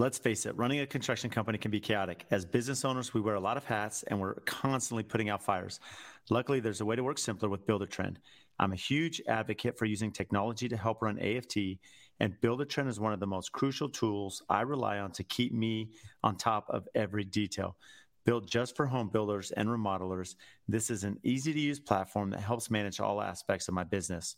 Let's face it, running a construction company can be chaotic. As business owners, we wear a lot of hats and we're constantly putting out fires. Luckily, there's a way to work simpler with Buildertrend. I'm a huge advocate for using technology to help run AFT, and Buildertrend is one of the most crucial tools I rely on to keep me on top of every detail. Built just for home builders and remodelers, this is an easy-to-use platform that helps manage all aspects of my business.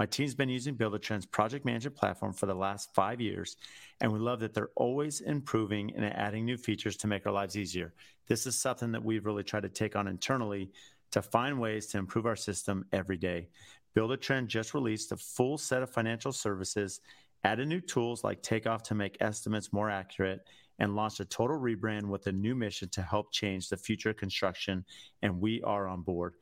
My team's been using Buildertrend's project management platform for the last 5 years, and we love that they're always improving and adding new features to make our lives easier. This is something that we've really tried to take on internally to find ways to improve our system every day. Buildertrend just released a full set of financial services, added new tools like Takeoff to make estimates more accurate, and launched a total rebrand with a new mission to help change the future of construction, and we are on board.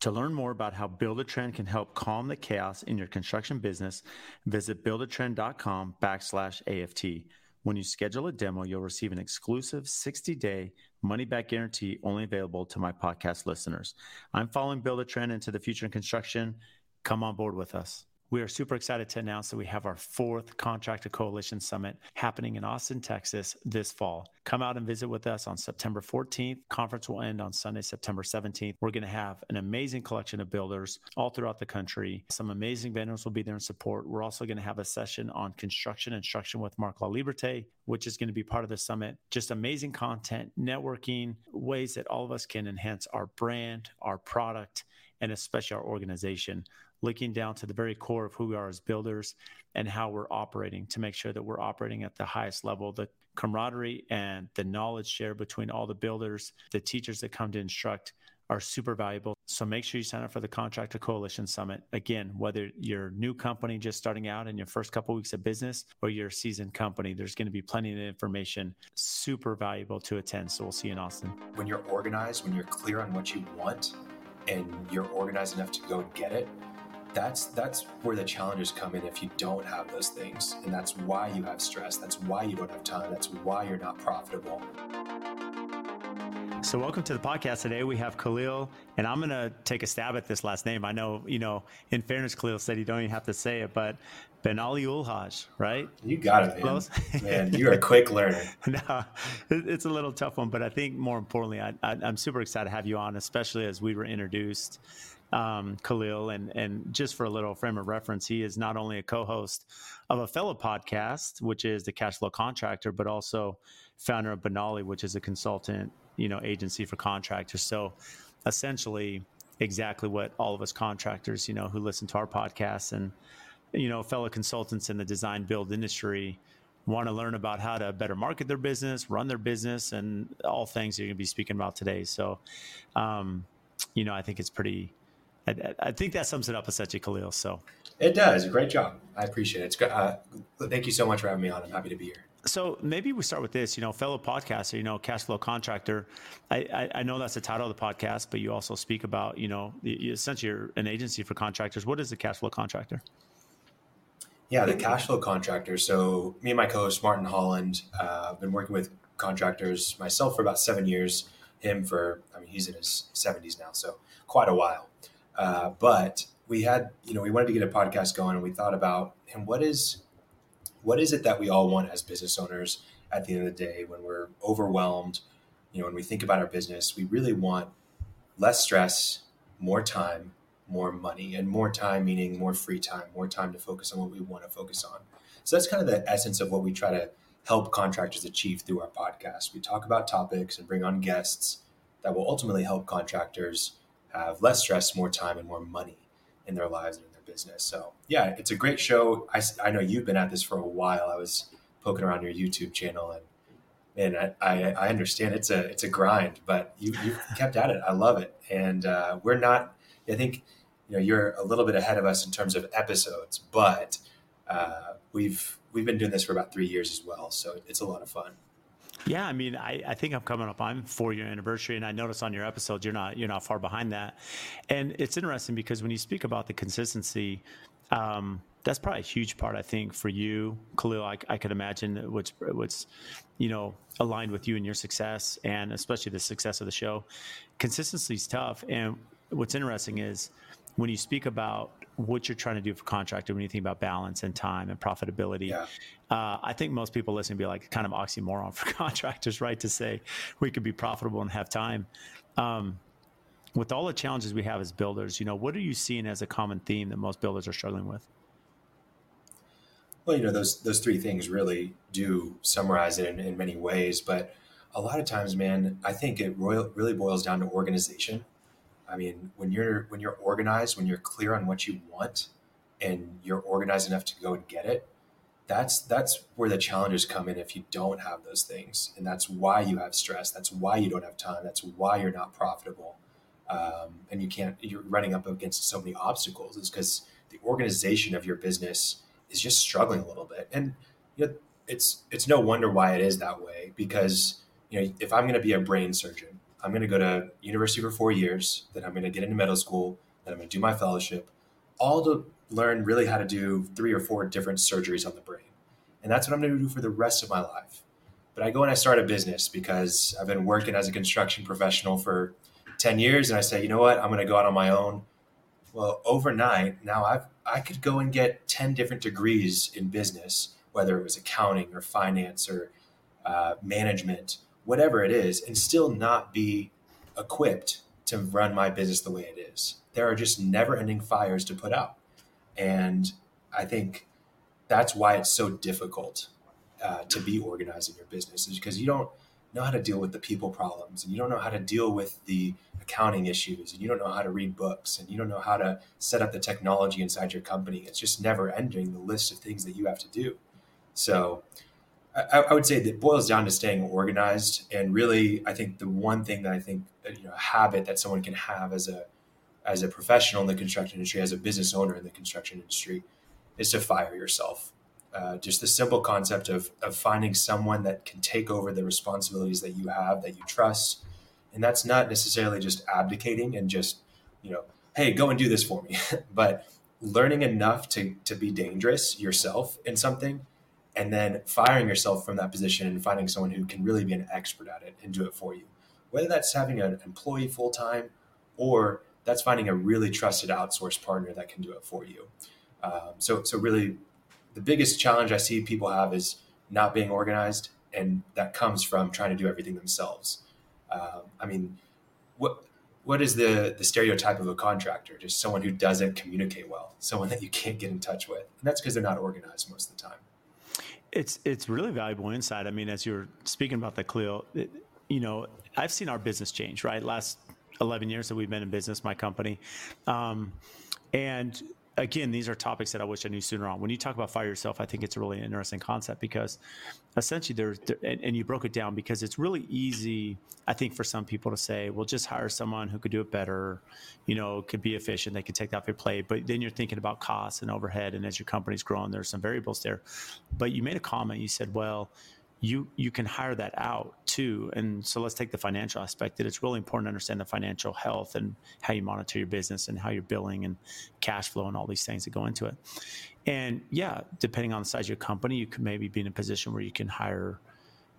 To learn more about how Buildertrend can help calm the chaos in your construction business, visit buildertrend.com/AFT. When you schedule a demo, you'll receive an exclusive 60-day money-back guarantee only available to my podcast listeners. I'm following Buildertrend into the future in construction. Come on board with us. We are super excited to announce that we have our 4th Contractor Coalition Summit happening in Austin, Texas this fall. Come out and visit with us on September 14th. Conference will end on Sunday, September 17th. We're going to have an amazing collection of builders all throughout the country. Some amazing vendors will be there in support. We're also going to have a session on construction instruction with Mark LaLiberte, which is going to be part of the summit. Just amazing content, networking, ways that all of us can enhance our brand, our product, and especially our organization. Looking down to the very core of who we are as builders and how we're operating to make sure that we're operating at the highest level. The camaraderie and the knowledge share between all the builders, the teachers that come to instruct are super valuable. So make sure you sign up for the Contractor Coalition Summit. Again, whether you're a new company just starting out in your first couple of weeks of business or you're a seasoned company, there's going to be plenty of information, super valuable to attend. So we'll see you in Austin. When you're organized, when you're clear on what you want and you're organized enough to go and get it, that's where the challenges come in if you don't have those things. And that's why you have stress. That's why you don't have time. That's why you're not profitable. So welcome to the podcast. Today we have Khalil, and I'm going to take a stab at this last name. I know, in fairness, Khalil said you don't even have to say it, but Benalioulhaj, right? You got it, man. Close? Man, you're a quick learner. No, it's a little tough one, but I think more importantly, I'm super excited to have you on, especially as we were introduced. Khalil, and just for a little frame of reference, he is not only a co-host of a fellow podcast, which is the Cashflow Contractor, but also founder of Benali, which is a consultant, agency for contractors. So essentially exactly what all of us contractors, who listen to our podcasts and, fellow consultants in the design build industry want to learn about how to better market their business, run their business, and all things you're going to be speaking about today. So, I think it's I think that sums it up essentially, Khalil. So it does. Great job. I appreciate it. It's good. Thank you so much for having me on. I'm happy to be here. So maybe we start with this, fellow podcaster, Cashflow Contractor. I know that's the title of the podcast, but you also speak about, essentially you're an agency for contractors. What is the Cashflow Contractor? Yeah, the Cashflow Contractor. So me and my co-host, Martin Holland, I've been working with contractors myself for about 7 years, he's in his 70s now, so quite a while. But we had, we wanted to get a podcast going, and we thought about, and what is it that we all want as business owners at the end of the day when we're overwhelmed, when we think about our business, we really want less stress, more time, more money, and more time meaning more free time, more time to focus on what we want to focus on. So that's kind of the essence of what we try to help contractors achieve through our podcast. We talk about topics and bring on guests that will ultimately help contractors have less stress, more time, and more money in their lives and in their business. So yeah, it's a great show. I know you've been at this for a while. I was poking around your YouTube channel and I understand it's a grind, but you kept at it. I love it. And you're a little bit ahead of us in terms of episodes, but we've been doing this for about 3 years as well. So it's a lot of fun. Yeah, I think I'm coming up on 4-year anniversary, and I noticed on your episode you're not far behind that. And it's interesting because when you speak about the consistency, that's probably a huge part, I think, for you, Khalil. I could imagine what's aligned with you and your success, and especially the success of the show. Consistency is tough, and what's interesting is when you speak about what you're trying to do for contractor when you think about balance and time and profitability. Yeah. I think most people listening be like, kind of oxymoron for contractors, right? To say we could be profitable and have time. With all the challenges we have as builders, you know, what are you seeing as a common theme that most builders are struggling with? Well, you know, those three things really do summarize it in many ways, but a lot of times, man, I think it really boils down to organization. I mean, when you're organized, when you're clear on what you want and you're organized enough to go and get it, that's where the challenges come in if you don't have those things. And that's why you have stress. That's why you don't have time. That's why you're not profitable. And you're running up against so many obstacles is because the organization of your business is just struggling a little bit. And you know, it's no wonder why it is that way, because you know, if I'm going to be a brain surgeon, I'm going to go to university for 4 years, then I'm going to get into medical school, then I'm going to do my fellowship, all to learn really how to do 3 or 4 different surgeries on the brain. And that's what I'm going to do for the rest of my life. But I go and I start a business because I've been working as a construction professional for 10 years. And I say, you know what, I'm going to go out on my own. Well, overnight, now I could go and get 10 different degrees in business, whether it was accounting or finance or management, whatever it is, and still not be equipped to run my business the way it is. There are just never ending fires to put out. And I think that's why it's so difficult to be organized in your business, is because you don't know how to deal with the people problems, and you don't know how to deal with the accounting issues, and you don't know how to read books, and you don't know how to set up the technology inside your company. It's just never ending, the list of things that you have to do. So I would say that boils down to staying organized. And really, I think the one thing that I think, you know, a habit that someone can have as a professional in the construction industry, as a business owner in the construction industry, is to fire yourself. Just the simple concept of finding someone that can take over the responsibilities that you have, that you trust. And that's not necessarily just abdicating and just, you know, hey, go and do this for me, but learning enough to be dangerous yourself in something, and then firing yourself from that position and finding someone who can really be an expert at it and do it for you. Whether that's having an employee full-time, or that's finding a really trusted outsourced partner that can do it for you. So really the biggest challenge I see people have is not being organized. And that comes from trying to do everything themselves. I mean, what is the stereotype of a contractor? Just someone who doesn't communicate well, someone that you can't get in touch with. And that's because they're not organized most of the time. It's really valuable insight. I mean, as you're speaking about that, Khalil, you know, I've seen our business change, right? Last 11 years that we've been in business, my company. And again, these are topics that I wish I knew sooner on. When you talk about fire yourself, I think it's a really interesting concept, because essentially and you broke it down, because it's really easy, I think, for some people to say, well, just hire someone who could do it better, you know, could be efficient, they could take off your plate. But then you're thinking about costs and overhead. And as your company's growing, there's some variables there. But you made a comment, you said, well, you can hire that out too. And so let's take the financial aspect, that it's really important to understand the financial health and how you monitor your business and how you're billing and cash flow and all these things that go into it. And yeah, depending on the size of your company, you could maybe be in a position where you can hire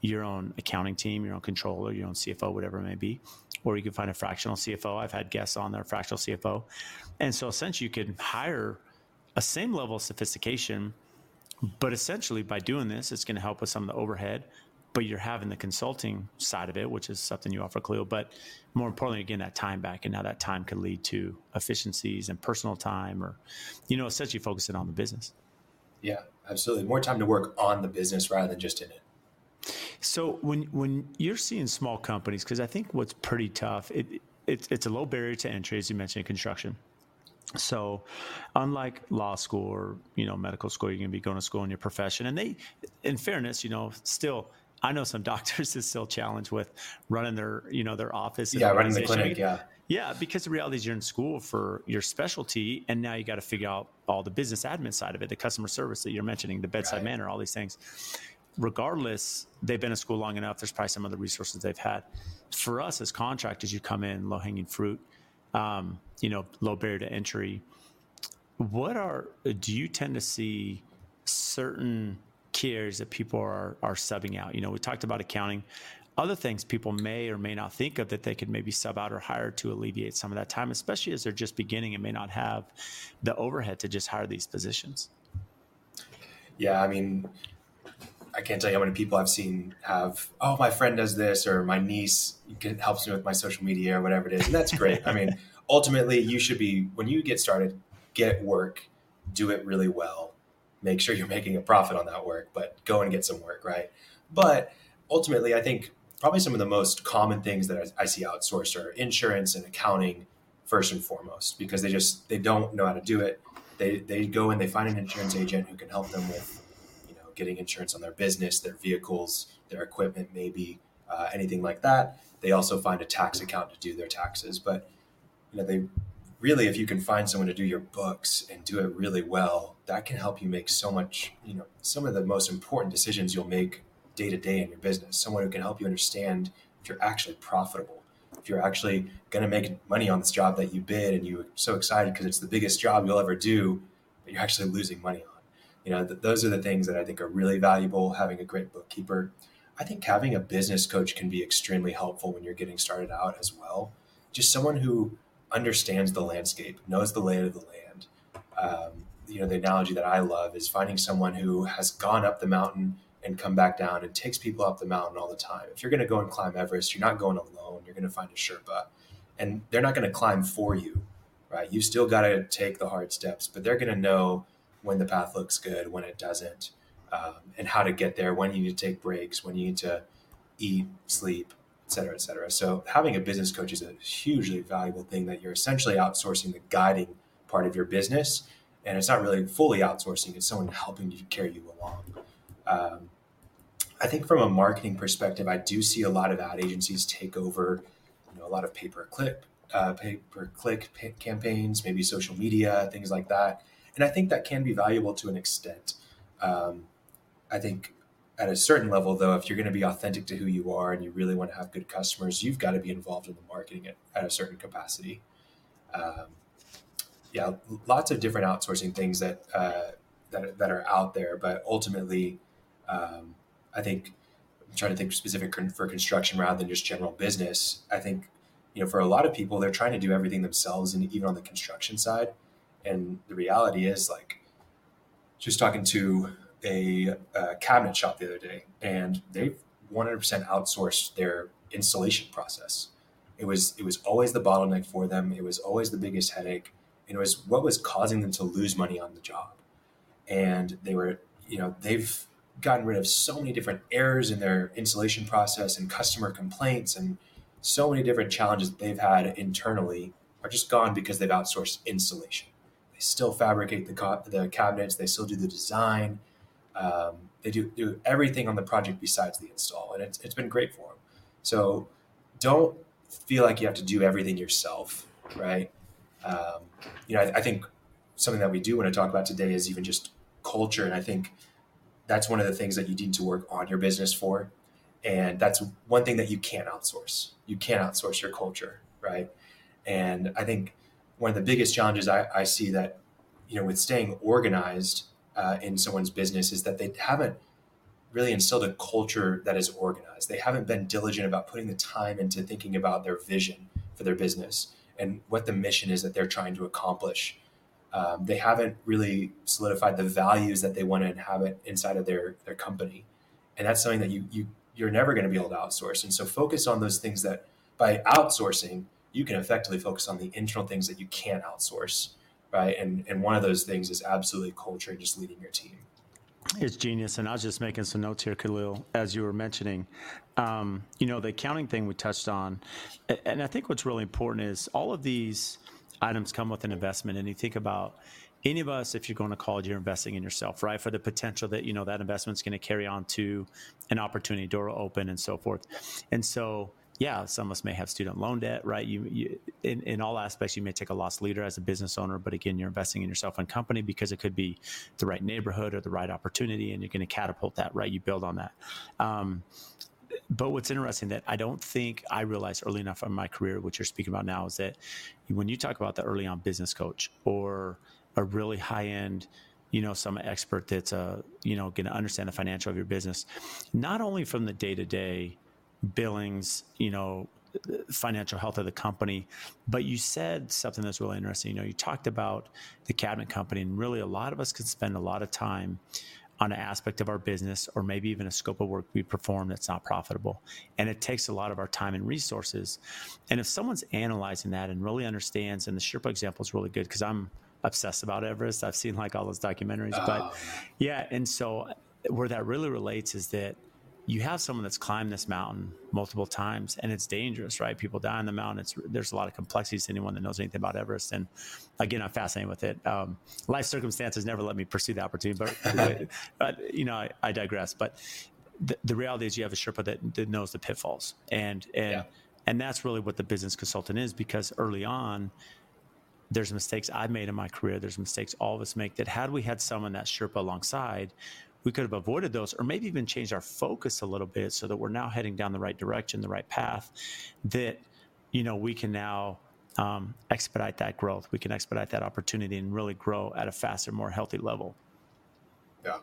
your own accounting team, your own controller, your own CFO, whatever it may be, or you can find a fractional CFO. I've had guests on there, fractional CFO. And so essentially you can hire a same level of sophistication. But essentially, by doing this, it's going to help with some of the overhead, but you're having the consulting side of it, which is something you offer, Khalil. But more importantly, again, that time back, and now that time could lead to efficiencies and personal time, or, you know, essentially focusing on the business. Yeah, absolutely. More time to work on the business rather than just in it. So when you're seeing small companies, because I think what's pretty tough, it's a low barrier to entry, as you mentioned, in construction. So unlike law school or, you know, medical school, you're going to be going to school in your profession. And they, in fairness, you know, still, I know some doctors is still challenged with running their, you know, their office. Yeah, running the clinic. Yeah. Yeah. Because the reality is you're in school for your specialty, and now you got to figure out all the business admin side of it, the customer service that you're mentioning, the bedside manner, all these things. Regardless, they've been in school long enough. There's probably some other resources they've had. For us as contractors, you come in low hanging fruit. You know, low barrier to entry. Do you tend to see certain key areas that people are subbing out. You know, we talked about accounting. Other things people may or may not think of that they could maybe sub out or hire to alleviate some of that time, especially as they're just beginning and may not have the overhead to just hire these positions. Yeah, I mean, I can't tell you how many people I've seen have, oh, my friend does this, or my niece helps me with my social media or whatever it is. And that's great. I mean, ultimately, you should be, when you get started, get work, do it really well. Make sure you're making a profit on that work, but go and get some work, right? But ultimately, I think probably some of the most common things that I see outsourced are insurance and accounting first and foremost, because they don't know how to do it. They go and they find an insurance agent who can help them with, you know, getting insurance on their business, their vehicles, their equipment, maybe anything like that. They also find a tax accountant to do their taxes. But, you know, they really, if you can find someone to do your books and do it really well, that can help you make so much, you know, some of the most important decisions you'll make day to day in your business. Someone who can help you understand if you're actually profitable, if you're actually going to make money on this job that you bid and you're so excited because it's the biggest job you'll ever do, but you're actually losing money on. You know, those are the things that I think are really valuable. Having a great bookkeeper. I think having a business coach can be extremely helpful when you're getting started out as well. Just someone who understands the landscape, knows the lay of the land. You know, the analogy that I love is finding someone who has gone up the mountain and come back down and takes people up the mountain all the time. If you're going to go and climb Everest, you're not going alone. You're going to find a Sherpa, and they're not going to climb for you, right? You still got to take the hard steps, but they're going to know when the path looks good, when it doesn't, and how to get there, when you need to take breaks, when you need to eat, sleep, et cetera, et cetera. So having a business coach is a hugely valuable thing that you're essentially outsourcing the guiding part of your business. And it's not really fully outsourcing. It's someone helping you carry you along. I think from a marketing perspective, I do see a lot of ad agencies take over, you know, a lot of pay-per-click campaigns, maybe social media, things like that. And I think that can be valuable to an extent. I think at a certain level, though, if you're going to be authentic to who you are and you really want to have good customers, you've got to be involved in the marketing at a certain capacity. Yeah, lots of different outsourcing things that are out there, but ultimately, I think I'm trying to think specific for construction rather than just general business. I think, you know, for a lot of people, they're trying to do everything themselves, and even on the construction side. And the reality is, like, just talking to a cabinet shop the other day, and they've 100% outsourced their installation process. It was always the bottleneck for them. It was always the biggest headache. And it was what was causing them to lose money on the job. And they were, you know, they've gotten rid of so many different errors in their installation process and customer complaints, and so many different challenges that they've had internally are just gone because they've outsourced installation. They still fabricate the cabinets. They still do the design. They do everything on the project besides the install, and it's been great for them. So don't feel like you have to do everything yourself, right? You know, I think something that we do want to talk about today is even just culture, and I think that's one of the things that you need to work on your business for. And that's one thing that you can't outsource. You can't outsource your culture, right? And I think one of the biggest challenges I see that, you know, with staying organized in someone's business is that they haven't really instilled a culture that is organized. They haven't been diligent about putting the time into thinking about their vision for their business and what the mission is that they're trying to accomplish. They haven't really solidified the values that they want to inhabit inside of their company. And that's something that you're never going to be able to outsource. And so focus on those things that by outsourcing, you can effectively focus on the internal things that you can't outsource, right? And one of those things is absolutely culture and just leading your team. It's genius. And I was just making some notes here, Khalil, as you were mentioning, you know, the accounting thing we touched on. And I think what's really important is all of these items come with an investment, and you think about any of us, if you're going to college, you're investing in yourself, right? For the potential that, you know, that investment's going to carry on to an opportunity, door will open and so forth. And so, yeah, some of us may have student loan debt, right? You in all aspects, you may take a loss leader as a business owner, but again, you're investing in yourself and company because it could be the right neighborhood or the right opportunity, and you're going to catapult that, right? You build on that. But what's interesting that I don't think I realized early enough in my career, what you're speaking about now, is that when you talk about the early on business coach or a really high end, you know, some expert that's, you know, going to understand the financial of your business, not only from the day-to-day billings, you know, financial health of the company, but you said something that's really interesting. You know, you talked about the cabinet company, and really a lot of us could spend a lot of time on an aspect of our business or maybe even a scope of work we perform that's not profitable. And it takes a lot of our time and resources. And if someone's analyzing that and really understands, and the Sherpa example is really good because I'm obsessed about Everest. I've seen like all those documentaries, but yeah. And so where that really relates is that you have someone that's climbed this mountain multiple times, and it's dangerous, right? People die on the mountain. There's a lot of complexities to anyone that knows anything about Everest. And again, I'm fascinated with it. Life circumstances never let me pursue the opportunity, but you know, I digress. But the reality is you have a Sherpa that knows the pitfalls. And that's really what the business consultant is, because early on, there's mistakes I've made in my career. There's mistakes all of us make that had we had someone that Sherpa alongside, we could have avoided those, or maybe even changed our focus a little bit so that we're now heading down the right direction, the right path that, you know, we can now expedite that growth. We can expedite that opportunity and really grow at a faster, more healthy level. Yeah,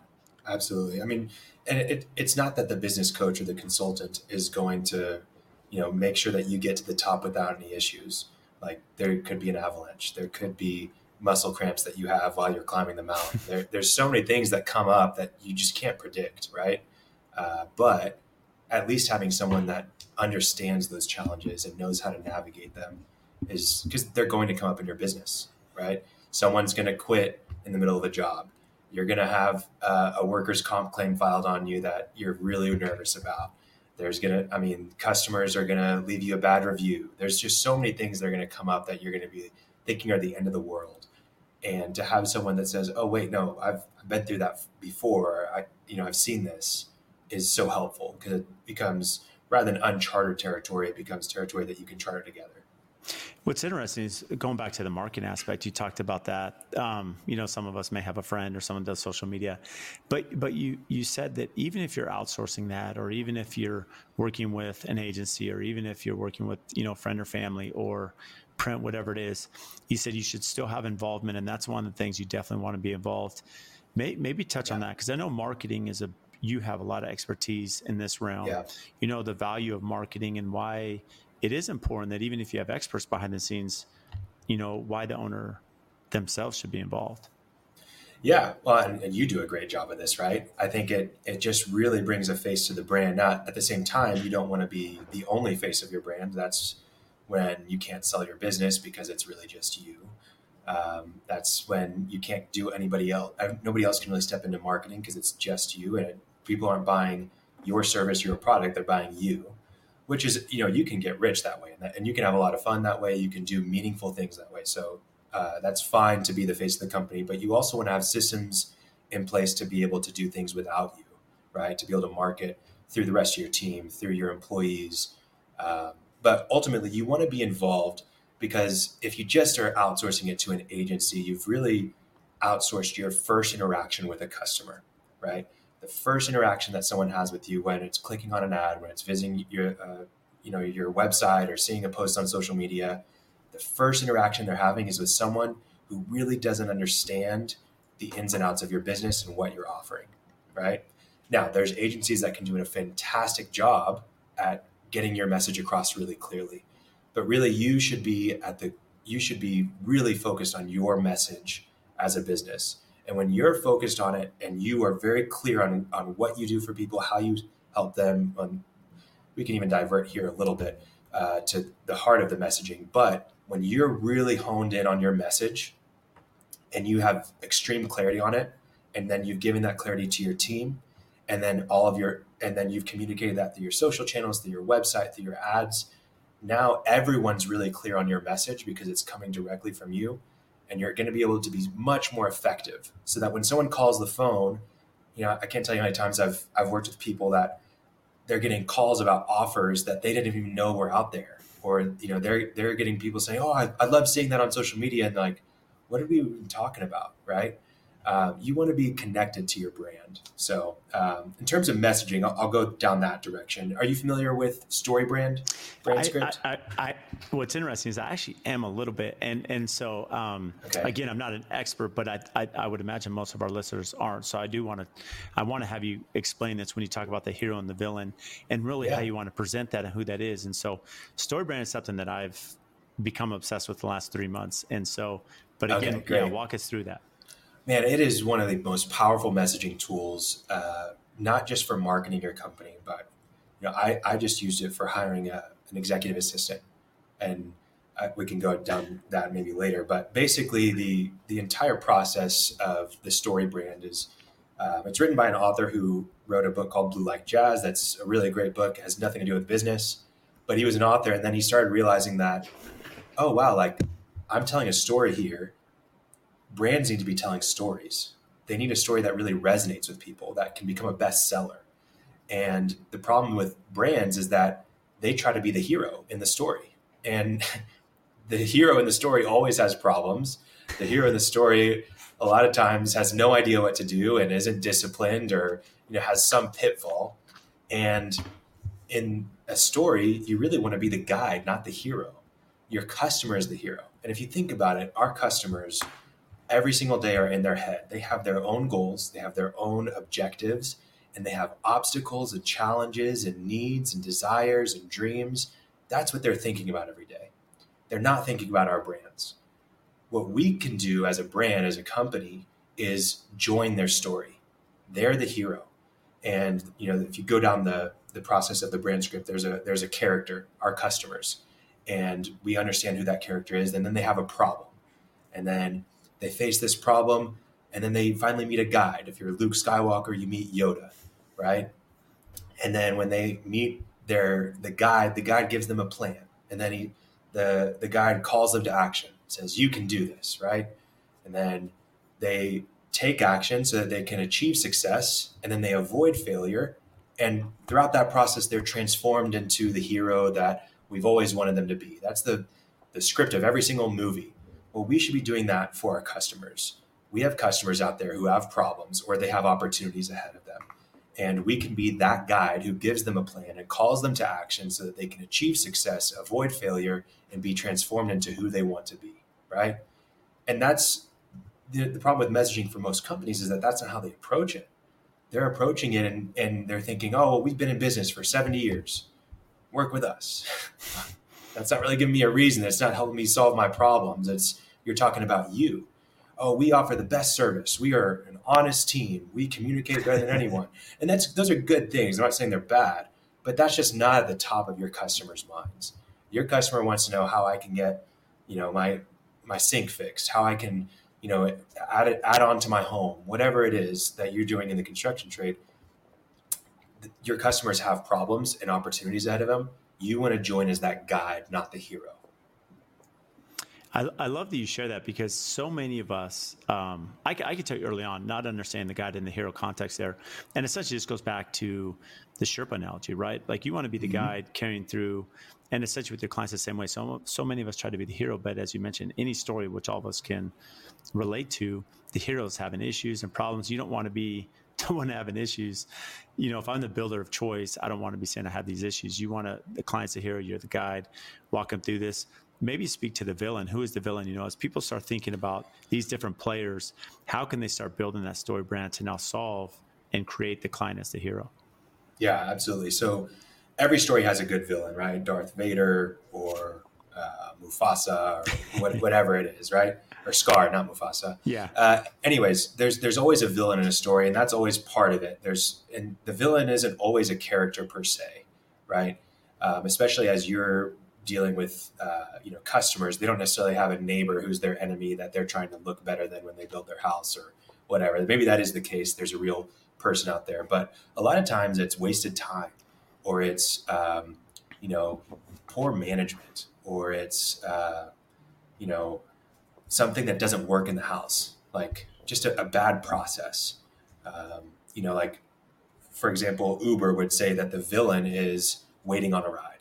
absolutely. I mean, and it's not that the business coach or the consultant is going to, you know, make sure that you get to the top without any issues. Like there could be an avalanche. There could be muscle cramps that you have while you're climbing the mountain. There's so many things that come up that you just can't predict, right? But at least having someone that understands those challenges and knows how to navigate them is, because they're going to come up in your business, right? Someone's going to quit in the middle of a job. You're going to have a workers' comp claim filed on you that you're really nervous about. Customers are going to leave you a bad review. There's just so many things that are going to come up that you're going to be thinking are the end of the world. And to have someone that says, oh, wait, no, I've been through that before. I've seen this, is so helpful, because it becomes, rather than uncharted territory, it becomes territory that you can charter together. What's interesting is going back to the marketing aspect. You talked about that. You know, some of us may have a friend or someone does social media, but you said that even if you're outsourcing that, or even if you're working with an agency, or even if you're working with, you know, friend or family or print, whatever it is, you said you should still have involvement. And that's one of the things you definitely want to be involved. Maybe touch on that, because I know marketing is you have a lot of expertise in this realm. Yeah. You know, the value of marketing and why it is important that even if you have experts behind the scenes, you know, why the owner themselves should be involved. Yeah. Well, and you do a great job of this, right? I think it just really brings a face to the brand. Not at the same time, you don't want to be the only face of your brand. That's when you can't sell your business because it's really just you. That's when you can't do anybody else. Nobody else can really step into marketing because it's just you, and people aren't buying your service, your product, they're buying you. Which is, you know, you can get rich that way, and you can have a lot of fun that way. You can do meaningful things that way. So that's fine to be the face of the company, but you also want to have systems in place to be able to do things without you, right? To be able to market through the rest of your team, through your employees. But ultimately, you want to be involved, because if you just are outsourcing it to an agency, you've really outsourced your first interaction with a customer, right? The first interaction that someone has with you, when it's clicking on an ad, when it's visiting your website or seeing a post on social media, the first interaction they're having is with someone who really doesn't understand the ins and outs of your business and what you're offering, right? Now, there's agencies that can do a fantastic job at getting your message across really clearly, but really you should be really focused on your message as a business. And when you're focused on it and you are very clear on what you do for people, how you help them, we can even divert here a little bit to the heart of the messaging. But when you're really honed in on your message and you have extreme clarity on it, and then you've given that clarity to your team, and then then you've communicated that through your social channels, through your website, through your ads, now everyone's really clear on your message because it's coming directly from you. And you're going to be able to be much more effective, so that when someone calls the phone, you know, I can't tell you how many times I've worked with people that they're getting calls about offers that they didn't even know were out there, or, you know, they're getting people saying, oh, I love seeing that on social media. And like, what are we even talking about? Right. You want to be connected to your brand. So in terms of messaging, I'll go down that direction. Are you familiar with StoryBrand? What's interesting is I actually am a little bit. And so, Again, I'm not an expert, but I would imagine most of our listeners aren't. So I do want to, have you explain this when you talk about the hero and the villain and really how you want to present that and who that is. And so StoryBrand is something that I've become obsessed with the last 3 months. And so, but again, walk us through that. Man, it is one of the most powerful messaging tools, not just for marketing your company, but I just used it for hiring an executive assistant, and we can go down that maybe later. But basically, the entire process of the StoryBrand is it's written by an author who wrote a book called Blue Like Jazz. That's a really great book. It has nothing to do with business, but he was an author, and then he started realizing that, oh wow, like I'm telling a story here. Brands need to be telling stories. They need a story that really resonates with people, that can become a bestseller. And the problem with brands is that they try to be the hero in the story. And the hero in the story always has problems. The hero in the story a lot of times has no idea what to do and isn't disciplined or has some pitfall. And in a story, you really want to be the guide, not the hero. Your customer is the hero. And if you think about it, our customers every single day are in their head. They have their own goals, they have their own objectives, and they have obstacles and challenges and needs and desires and dreams. That's what they're thinking about every day. They're not thinking about our brands. What we can do as a brand, as a company, is join their story. They're the hero. And if you go down the process of the brand script, there's a character, our customers, and we understand who that character is, and then they have a problem. And then they face this problem, and then they finally meet a guide. If you're Luke Skywalker, you meet Yoda, right? And then when they meet the guide gives them a plan. And then the guide calls them to action, says, you can do this, right? And then they take action so that they can achieve success, and then they avoid failure. And throughout that process, they're transformed into the hero that we've always wanted them to be. That's the script of every single movie. Well, we should be doing that for our customers. We have customers out there who have problems or they have opportunities ahead of them. And we can be that guide who gives them a plan and calls them to action so that they can achieve success, avoid failure, and be transformed into who they want to be, right? And that's the problem with messaging for most companies, is that that's not how they approach it. They're approaching it and they're thinking, oh, well, we've been in business for 70 years. Work with us. That's not really giving me a reason. That's not helping me solve my problems. You're talking about you. Oh, we offer the best service. We are an honest team. We communicate better than anyone. And those are good things. I'm not saying they're bad, but that's just not at the top of your customer's minds. Your customer wants to know how I can get, my sink fixed, how I can, add on to my home, whatever it is that you're doing in the construction trade. Your customers have problems and opportunities ahead of them. You want to join as that guide, not the hero. I love that you share that, because so many of us, I could tell you early on, not understanding the guide and the hero context there. And essentially just goes back to the Sherpa analogy, right? Like you want to be the guide carrying through, and essentially with your clients the same way. So many of us try to be the hero, but as you mentioned, any story which all of us can relate to, the hero's having issues and problems. You don't want to be someone having issues. If I'm the builder of choice, I don't want to be saying I have these issues. You want the client's the hero, you're the guide, walk them through this. Maybe speak to the villain. Who is the villain? As people start thinking about these different players, how can they start building that story brand to now solve and create the client as the hero? Yeah, absolutely. So every story has a good villain, right? Darth Vader or Mufasa or whatever it is, right? Or Scar, not Mufasa. Yeah. Anyways, there's always a villain in a story, and that's always part of it. And the villain isn't always a character per se, right? Especially as you're dealing with customers, they don't necessarily have a neighbor who's their enemy that they're trying to look better than when they build their house or whatever. Maybe that is the case. There's a real person out there, but a lot of times it's wasted time, or it's poor management, or it's something that doesn't work in the house, like just a bad process. Like for example, Uber would say that the villain is waiting on a ride,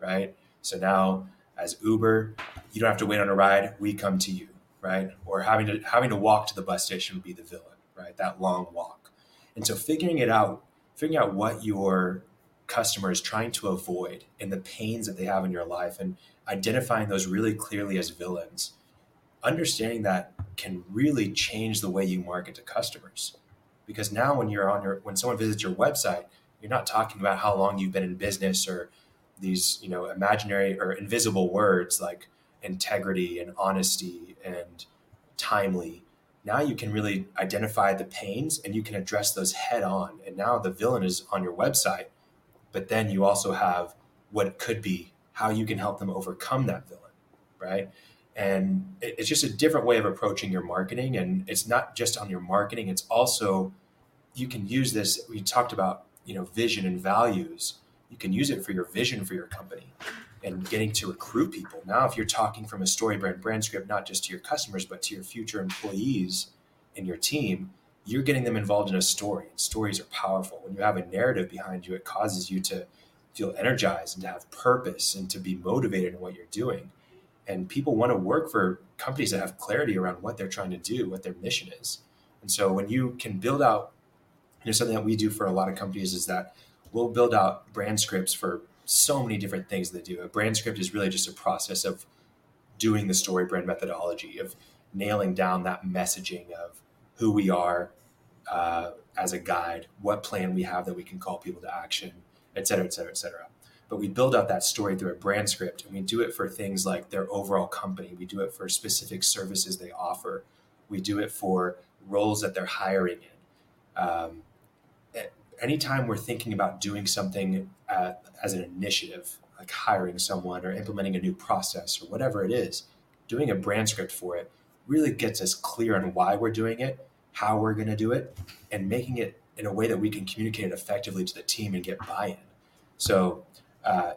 right? So now as Uber, you don't have to wait on a ride. We come to you. right? Or having to walk to the bus station would be the villain, right? That long walk. And so figuring out what your customer is trying to avoid and the pains that they have in your life and identifying those really clearly as villains, understanding that can really change the way you market to customers. Because now when someone visits your website, you're not talking about how long you've been in business or these, imaginary or invisible words like integrity and honesty and timely. Now you can really identify the pains and you can address those head on. And now the villain is on your website, but then you also have what could be, how you can help them overcome that villain, right? And it's just a different way of approaching your marketing. And it's not just on your marketing, it's also, you can use this, we talked about, vision and values. You can use it for your vision for your company and getting to recruit people. Now, if you're talking from a StoryBrand brand script, not just to your customers, but to your future employees and your team, you're getting them involved in a story. And stories are powerful. When you have a narrative behind you, it causes you to feel energized and to have purpose and to be motivated in what you're doing. And people want to work for companies that have clarity around what they're trying to do, what their mission is. And so when you can build out, something that we do for a lot of companies is that we'll build out brand scripts for so many different things they do. A brand script is really just a process of doing the StoryBrand methodology, of nailing down that messaging of who we are as a guide, what plan we have that we can call people to action, et cetera, et cetera, et cetera. But we build out that story through a brand script, and we do it for things like their overall company. We do it for specific services they offer. We do it for roles that they're hiring in. Anytime we're thinking about doing something as an initiative, like hiring someone or implementing a new process or whatever it is, doing a brand script for it really gets us clear on why we're doing it, how we're going to do it, and making it in a way that we can communicate it effectively to the team and get buy-in. So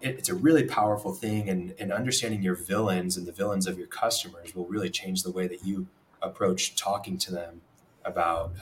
it's a really powerful thing, and understanding your villains and the villains of your customers will really change the way that you approach talking to them about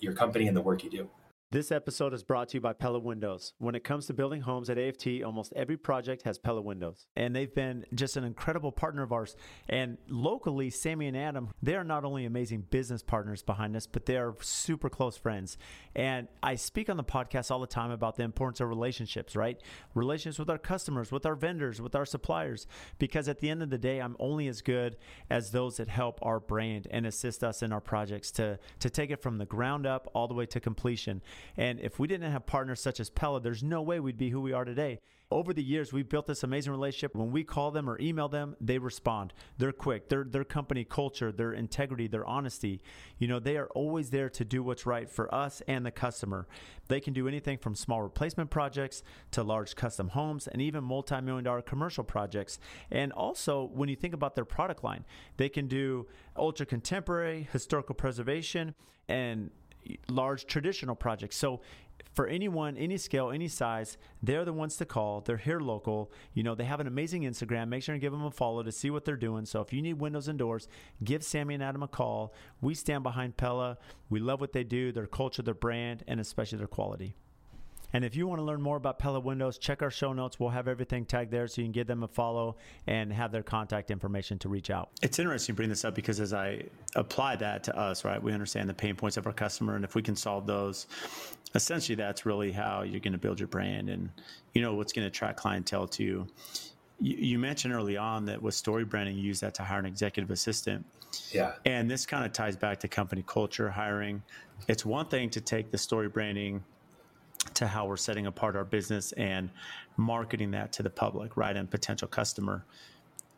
your company and the work you do. This episode is brought to you by Pella Windows. When it comes to building homes at AFT, almost every project has Pella Windows. And they've been just an incredible partner of ours. And locally, Sammy and Adam, they are not only amazing business partners behind us, but they are super close friends. And I speak on the podcast all the time about the importance of relationships, right? Relationships with our customers, with our vendors, with our suppliers. Because at the end of the day, I'm only as good as those that help our brand and assist us in our projects to take it from the ground up all the way to completion. And if we didn't have partners such as Pella, there's no way we'd be who we are today. Over the years, we've built this amazing relationship. When we call them or email them, they respond. They're quick. Their company culture, their integrity, their honesty, they are always there to do what's right for us and the customer. They can do anything from small replacement projects to large custom homes and even multi-million-dollar commercial projects. And also, when you think about their product line, they can do ultra-contemporary, historical preservation, and large traditional projects. So for anyone, any scale, any size, they're the ones to call. They're here local. They have an amazing Instagram. Make sure and give them a follow to see what they're doing. So if you need windows and doors, give Sammy and Adam a call. We stand behind Pella. We love what they do, their culture, their brand, and especially their quality. And if you want to learn more about Pella Windows, check our show notes. We'll have everything tagged there so you can give them a follow and have their contact information to reach out. It's interesting bringing this up because as I apply that to us, right, we understand the pain points of our customer. And if we can solve those, essentially that's really how you're going to build your brand and, what's going to attract clientele to you. You mentioned early on that with StoryBrand, you use that to hire an executive assistant. Yeah. And this kind of ties back to company culture, hiring. It's one thing to take the StoryBrand to how we're setting apart our business and marketing that to the public, right, and potential customer.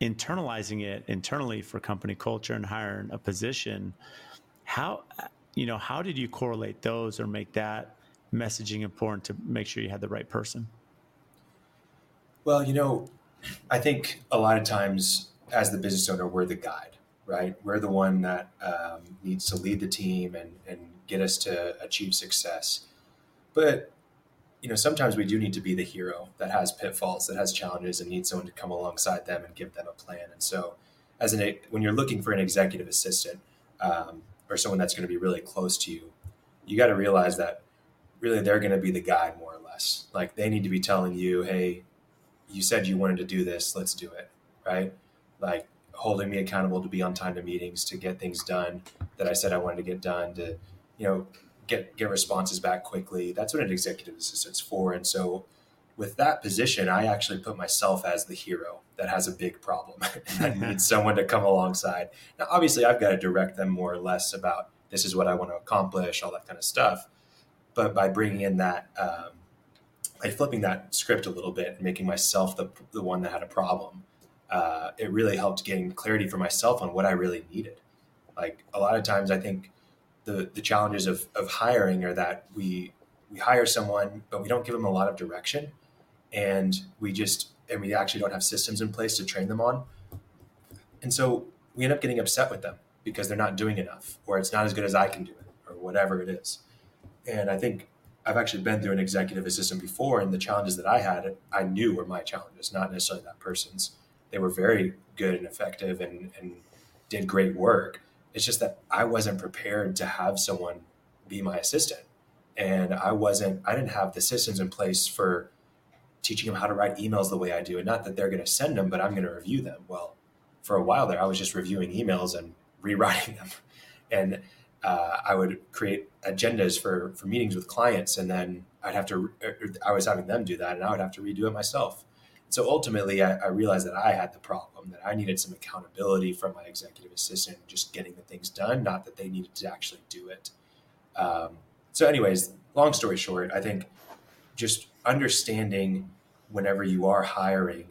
Internalizing it internally for company culture and hiring a position, how did you correlate those or make that messaging important to make sure you had the right person? Well, I think a lot of times as the business owner, we're the guide, right? We're the one that needs to lead the team and get us to achieve success. But sometimes we do need to be the hero that has pitfalls, that has challenges, and needs someone to come alongside them and give them a plan. And so, when you're looking for an executive assistant or someone that's going to be really close to you, you got to realize that really they're going to be the guide more or less. Like they need to be telling you, "Hey, you said you wanted to do this, let's do it," right? Like holding me accountable to be on time to meetings, to get things done that I said I wanted to get done, to, you know, get responses back quickly. That's what an executive assistant's for. And so with that position, I actually put myself as the hero that has a big problem and needs someone to come alongside. Now, obviously, I've got to direct them more or less about this is what I want to accomplish, all that kind of stuff. But by bringing in that, by flipping that script a little bit and making myself the one that had a problem, it really helped gain clarity for myself on what I really needed. Like a lot of times, I think the challenges of hiring are that we hire someone, but we don't give them a lot of direction, and we actually don't have systems in place to train them on. And so we end up getting upset with them because they're not doing enough, or it's not as good as I can do it, or whatever it is. And I think I've actually been through an executive assistant before, and the challenges that I had, I knew were my challenges, not necessarily that person's. They were very good and effective and did great work. It's just that I wasn't prepared to have someone be my assistant. And I didn't have the systems in place for teaching them how to write emails the way I do. And not that they're going to send them, but I'm going to review them. Well, for a while there, I was just reviewing emails and rewriting them. And I would create agendas for meetings with clients. And then I was having them do that, and I would have to redo it myself. So ultimately, I realized that I had the problem, that I needed some accountability from my executive assistant, just getting the things done, not that they needed to actually do it. So anyways, long story short, I think just understanding whenever you are hiring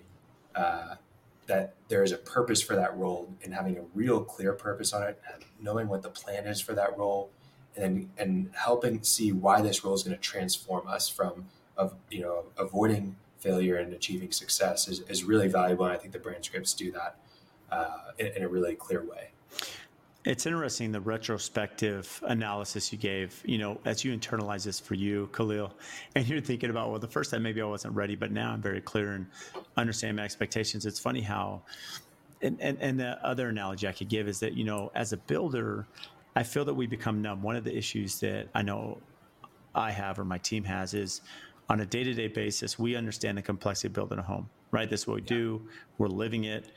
that there is a purpose for that role, and having a real clear purpose on it, and knowing what the plan is for that role, and helping see why this role is going to transform us from avoiding failure and achieving success is really valuable. And I think the brand scripts do that in a really clear way. It's interesting, the retrospective analysis you gave, as you internalize this for you, Khalil, and you're thinking about, well, the first time maybe I wasn't ready, but now I'm very clear and understand my expectations. It's funny how, and the other analogy I could give is that, as a builder, I feel that we become numb. One of the issues that I know I have, or my team has, is on a day-to-day basis, we understand the complexity of building a home, right? That's what we do. We're living it.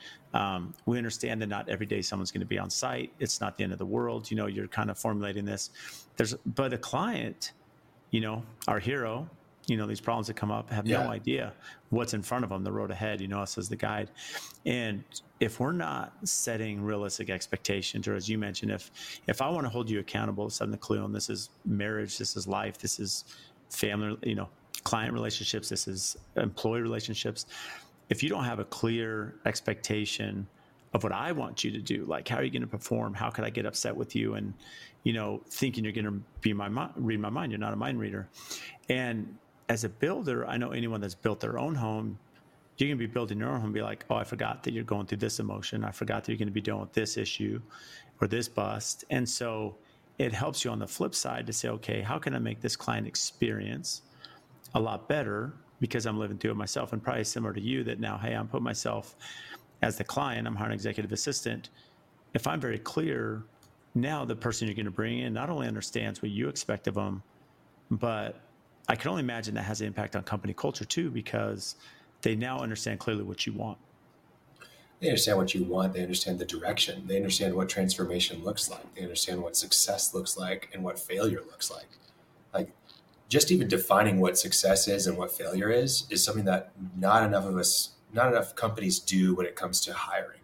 We understand that not every day someone's going to be on site. It's not the end of the world. You're kind of formulating this. But a client, our hero, these problems that come up have no idea what's in front of them, the road ahead, us as the guide. And if we're not setting realistic expectations, or as you mentioned, if I want to hold you accountable, something clear on this is marriage, this is life, this is family, client relationships, this is employee relationships. If you don't have a clear expectation of what I want you to do, like how are you going to perform? How could I get upset with you? And, thinking you're going to read my mind, you're not a mind reader. And as a builder, I know anyone that's built their own home, you're going to be building your own home and be like, oh, I forgot that you're going through this emotion. I forgot that you're going to be dealing with this issue or this bust. And so it helps you on the flip side to say, okay, how can I make this client experience a lot better because I'm living through it myself? And probably similar to you, that now, hey, I'm putting myself as the client, I'm hiring an executive assistant. If I'm very clear, now the person you're going to bring in not only understands what you expect of them, but I can only imagine that has an impact on company culture too, because they now understand clearly what you want. They understand what you want. They understand the direction. They understand what transformation looks like. They understand what success looks like and what failure looks like. Just even defining what success is and what failure is something that not enough companies do when it comes to hiring.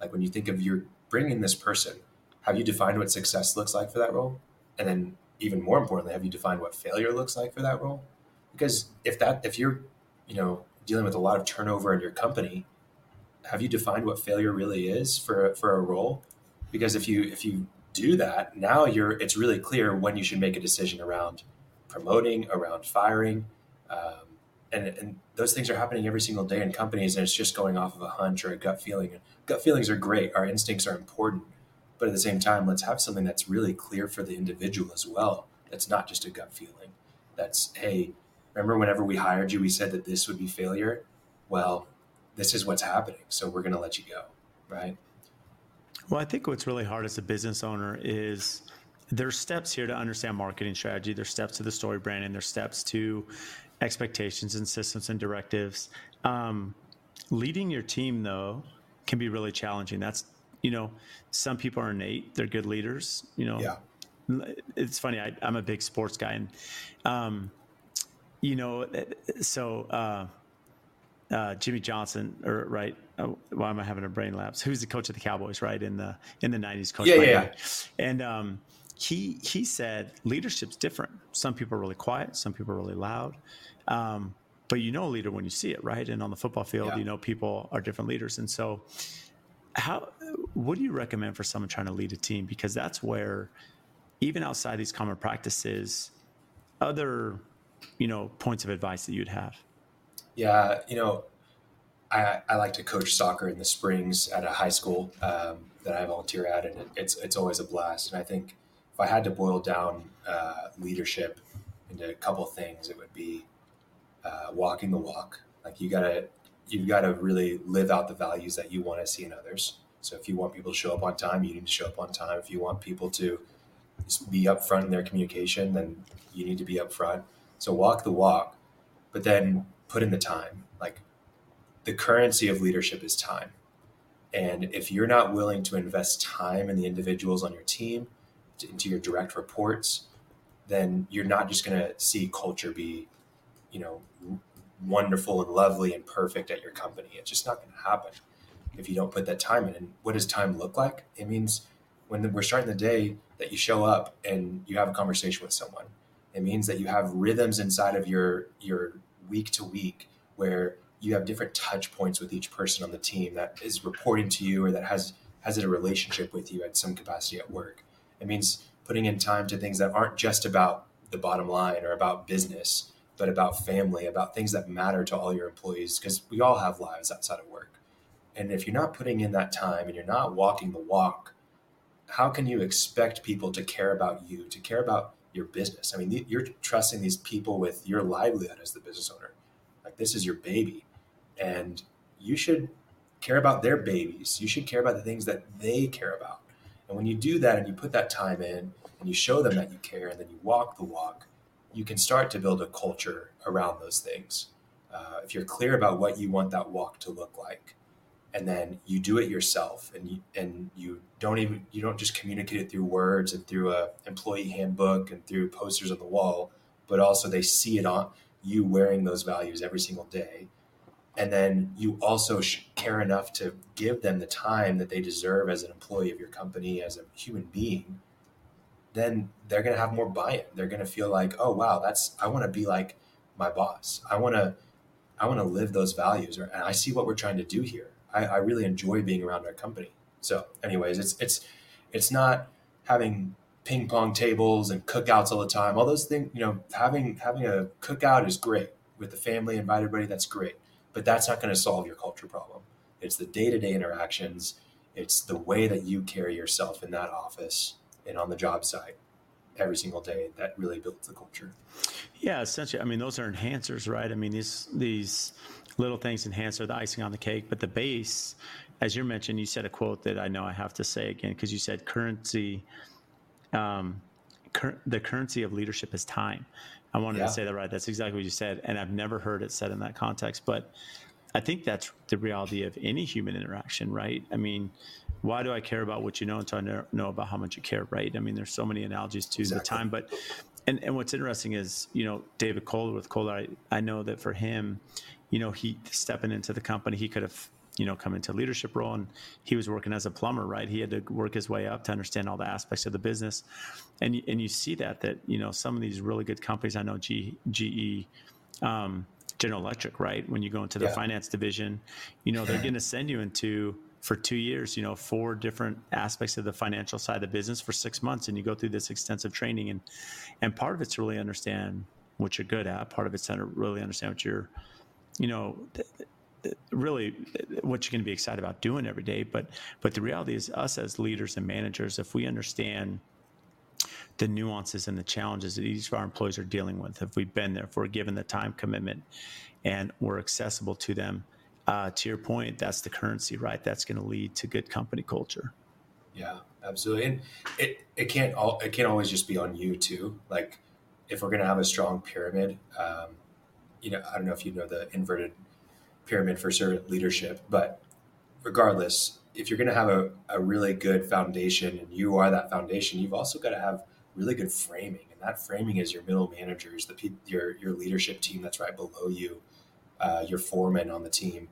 Like when you think of you're bringing this person, have you defined what success looks like for that role? And then even more importantly, have you defined what failure looks like for that role? Because if you're, dealing with a lot of turnover in your company, have you defined what failure really is for a role? Because if you do that, now it's really clear when you should make a decision around promoting, around firing, and those things are happening every single day in companies, and it's just going off of a hunch or a gut feeling. And gut feelings are great. Our instincts are important, but at the same time, let's have something that's really clear for the individual as well. That's not just a gut feeling. That's, hey, remember whenever we hired you, we said that this would be failure? Well, this is what's happening, so we're going to let you go, right? Well, I think what's really hard as a business owner is there's steps here to understand marketing strategy. There's steps to the story brand, and there's steps to expectations and systems and directives. Leading your team, though, can be really challenging. That's, you know, some people are innate, they're good leaders, you know. Yeah. It's funny, I'm a big sports guy, and Jimmy Johnson, or right? Why am I having a brain lapse? Who's the coach of the Cowboys, right? In the 90s, coach. Yeah. And he said leadership's different. Some people are really quiet, some people are really loud, but you know a leader when you see it, right? And on the football field, yeah. You know people are different leaders. And so, what do you recommend for someone trying to lead a team? Because that's where, even outside these common practices, other points of advice that you'd have. Yeah, I like to coach soccer in the springs at a high school that I volunteer at, and it's always a blast. And I think if I had to boil down leadership into a couple of things, it would be walking the walk. Like you've got to really live out the values that you want to see in others. So if you want people to show up on time, you need to show up on time. If you want people to be upfront in their communication, then you need to be upfront. So walk the walk, but then put in the time. Like the currency of leadership is time. And if you're not willing to invest time in the individuals on your team, into your direct reports, then you're not just going to see culture be, wonderful and lovely and perfect at your company. It's just not going to happen if you don't put that time in. And what does time look like? It means when we're starting the day that you show up and you have a conversation with someone. It means that you have rhythms inside of your week to week where you have different touch points with each person on the team that is reporting to you or that has a relationship with you at some capacity at work. It means putting in time to things that aren't just about the bottom line or about business, but about family, about things that matter to all your employees, because we all have lives outside of work. And if you're not putting in that time and you're not walking the walk, how can you expect people to care about you, to care about your business? I mean, you're trusting these people with your livelihood as the business owner. Like, this is your baby, and you should care about their babies. You should care about the things that they care about. And when you do that and you put that time in and you show them that you care and then you walk the walk, you can start to build a culture around those things. If you're clear about what you want that walk to look like, and then you do it yourself, and you don't just communicate it through words and through a employee handbook and through posters on the wall, but also they see it on you wearing those values every single day. And then you also care enough to give them the time that they deserve as an employee of your company, as a human being. Then they're going to have more buy-in. They're going to feel like, oh wow, I want to be like my boss. I want to live those values, and I see what we're trying to do here. I really enjoy being around our company. So anyways, it's not having ping pong tables and cookouts all the time. All those things, having a cookout is great with the family, invite everybody, that's great. But that's not going to solve your culture problem. It's the day-to-day interactions. It's the way that you carry yourself in that office and on the job site every single day that really builds the culture. Yeah, essentially. I mean, those are enhancers, right? I mean, these little things enhance are the icing on the cake, but the base, as you mentioned, you said a quote that I know I have to say again, because you said currency, the currency of leadership is time. I wanted to say that right. That's exactly what you said, and I've never heard it said in that context, but I think that's the reality of any human interaction, right? I mean, why do I care about what you know until I know about how much you care, right? I mean, there's so many analogies to the time, but and what's interesting is, David Kohler with Kohler, I know that for him, he stepping into the company, he could have, come into a leadership role, and he was working as a plumber, right? He had to work his way up to understand all the aspects of the business. And you see that some of these really good companies, I know GE, General Electric, right? When you go into the finance division, they're going to send you into, for 2 years, 4 different aspects of the financial side of the business for 6 months. And you go through this extensive training, and part of it's to really understand what you're good at. Part of it's to really understand what you're, really what you're going to be excited about doing every day. But the reality is, us as leaders and managers, if we understand the nuances and the challenges that each of our employees are dealing with, if we've been there, if we're given the time commitment and we're accessible to them, to your point, that's the currency, right? That's going to lead to good company culture. Yeah, absolutely. And it can't always just be on you too. Like, if we're going to have a strong pyramid, I don't know if the inverted pyramid for servant leadership, but regardless, if you're going to have a really good foundation and you are that foundation, you've also got to have really good framing. And that framing is your middle managers, your leadership team that's right below you, your foreman on the team.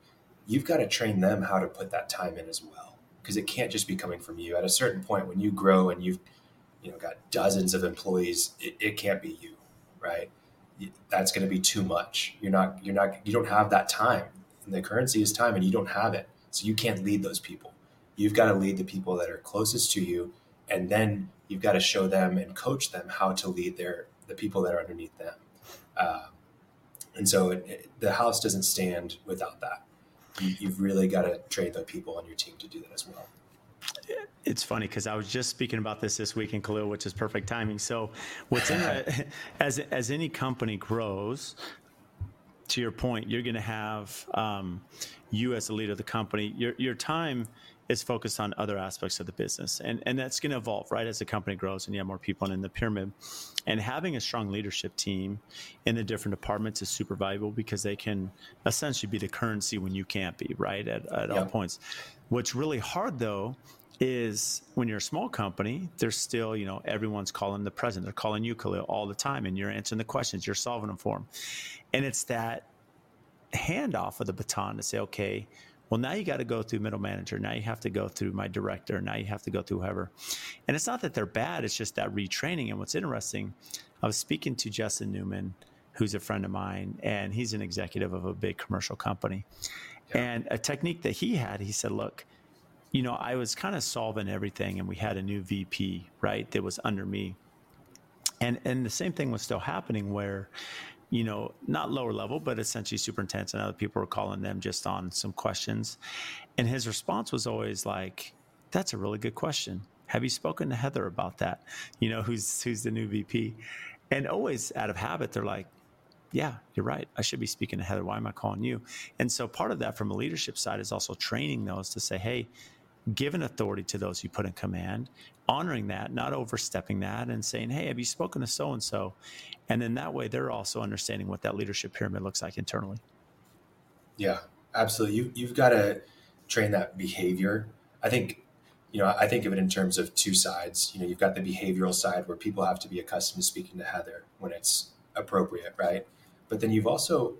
You've got to train them how to put that time in as well, because it can't just be coming from you. At a certain point, when you grow and you've got dozens of employees, it can't be you, right? That's going to be too much. You don't have that time, and the currency is time, and you don't have it. So you can't lead those people. You've got to lead the people that are closest to you. And then you've got to show them and coach them how to lead the people that are underneath them. And so the house doesn't stand without that. You've really got to train the people on your team to do that as well. It's funny because I was just speaking about this week in Khalil, which is perfect timing. So what's in it, as any company grows, to your point, you're going to have you as the leader of the company, your time is focused on other aspects of the business. And that's going to evolve, right? As the company grows and you have more people in the pyramid. And having a strong leadership team in the different departments is super valuable because they can essentially be the currency when you can't be, right? At all points. What's really hard, though, is when you're a small company, there's still, everyone's calling the president. They're calling you, Khalil, all the time. And you're answering the questions. You're solving them for them. And it's that handoff of the baton to say, okay, well, now you got to go through middle manager. Now you have to go through my director. Now you have to go through whoever. And it's not that they're bad. It's just that retraining. And what's interesting, I was speaking to Justin Newman, who's a friend of mine, and he's an executive of a big commercial company. Yeah. And a technique that he had, he said, look, I was kind of solving everything, and we had a new VP, right, that was under me. And the same thing was still happening where not lower level, but essentially super intense. And other people were calling them just on some questions. And his response was always like, that's a really good question. Have you spoken to Heather about that? Who's the new VP? And always out of habit, they're like, yeah, you're right. I should be speaking to Heather. Why am I calling you? And so part of that from a leadership side is also training those to say, hey, giving authority to those you put in command, honoring that, not overstepping that, and saying, hey, have you spoken to so-and-so? And then that way they're also understanding what that leadership pyramid looks like internally. Yeah, absolutely. You've got to train that behavior. I think of it in terms of two sides. You've got the behavioral side where people have to be accustomed to speaking to Heather when it's appropriate, right? But then you've also,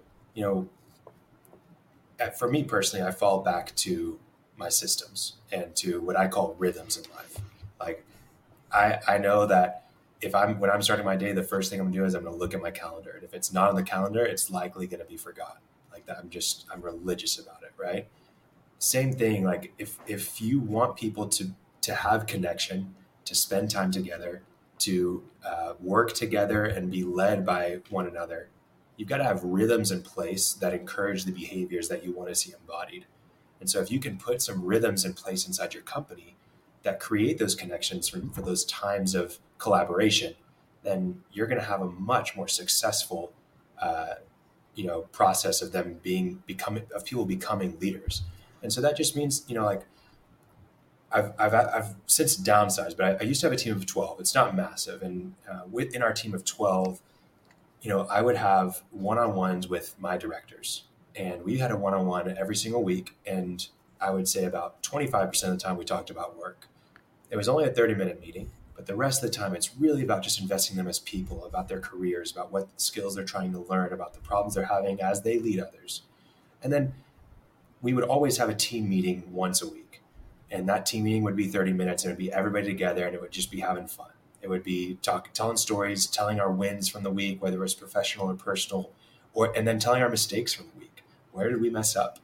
for me personally, I fall back to my systems and to what I call rhythms in life. Like I know that when I'm starting my day, the first thing I'm gonna do is I'm gonna look at my calendar. And if it's not on the calendar, it's likely gonna be forgotten. Like that, I'm religious about it, right? Same thing, like if you want people to have connection, to spend time together, to work together and be led by one another, you've gotta have rhythms in place that encourage the behaviors that you wanna see embodied. And so if you can put some rhythms in place inside your company that create those connections for those times of collaboration, then you're going to have a much more successful, process of them becoming leaders. And so that just means, I've since downsized, but I used to have a team of 12. It's not massive. And within our team of 12, I would have one-on-ones with my directors. And we had a one-on-one every single week. And I would say about 25% of the time we talked about work. It was only a 30-minute meeting, but the rest of the time it's really about just investing them as people, about their careers, about what skills they're trying to learn, about the problems they're having as they lead others. And then we would always have a team meeting once a week. And that team meeting would be 30 minutes and it would be everybody together and it would just be having fun. It would be telling stories, telling our wins from the week, whether it was professional or personal, and then telling our mistakes from the week. Where did we mess up?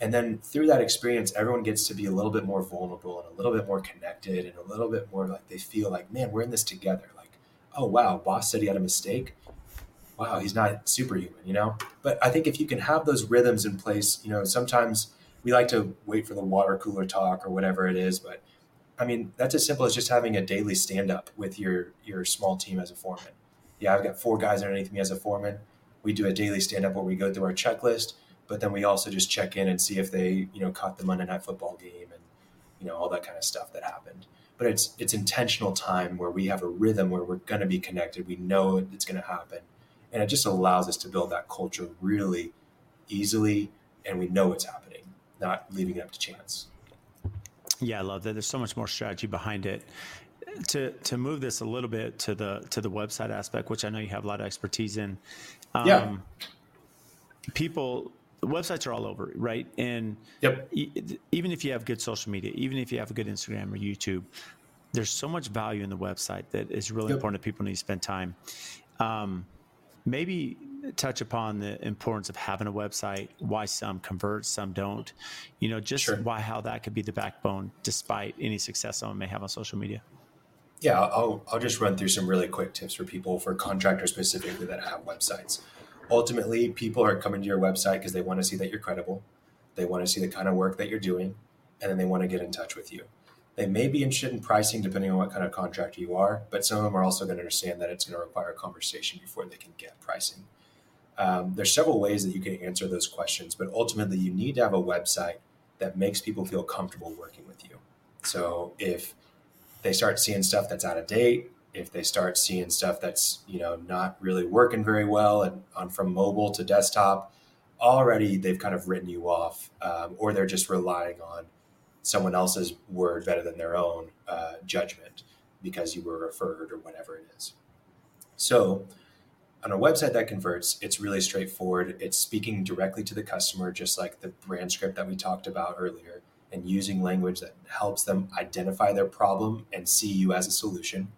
And then through that experience, everyone gets to be a little bit more vulnerable and a little bit more connected and a little bit more like they feel like, man, we're in this together. Like, oh, wow, boss said he had a mistake. Wow, he's not superhuman, But I think if you can have those rhythms in place, sometimes we like to wait for the water cooler talk or whatever it is. But I mean, that's as simple as just having a daily stand up with your small team as a foreman. Yeah, I've got 4 guys underneath me as a foreman. We do a daily stand up where we go through our checklist. But then we also just check in and see if they, caught the Monday Night Football game and, all that kind of stuff that happened. But it's intentional time where we have a rhythm where we're going to be connected. We know it's going to happen. And it just allows us to build that culture really easily. And we know it's happening. not leaving it up to chance. Yeah, I love that. There's so much more strategy behind it. To move this a little bit to the website aspect, which I know you have a lot of expertise in. Yeah. People, websites are all over, right? And yep. Even if you have good social media, even if you have a good Instagram or YouTube, there's so much value in the website that is really yep. important that people need to spend time. Maybe touch upon the importance of having a website, why some convert, some don't, just sure. How that could be the backbone despite any success someone may have on social media. Yeah, I'll just run through some really quick tips for people, for contractors specifically that have websites. Ultimately, people are coming to your website because they want to see that you're credible. They want to see the kind of work that you're doing, and then they want to get in touch with you. They may be interested in pricing depending on what kind of contractor you are, but some of them are also going to understand that it's going to require a conversation before they can get pricing. There's several ways that you can answer those questions, but ultimately you need to have a website that makes people feel comfortable working with you. So if they start seeing stuff that's out of date, if they start seeing stuff that's not really working very well and on from mobile to desktop, already they've kind of written you off, or they're just relying on someone else's word better than their own judgment because you were referred or whatever it is. So on a website that converts, it's really straightforward. It's speaking directly to the customer, just like the brand script that we talked about earlier, and using language that helps them identify their problem and see you as a solution.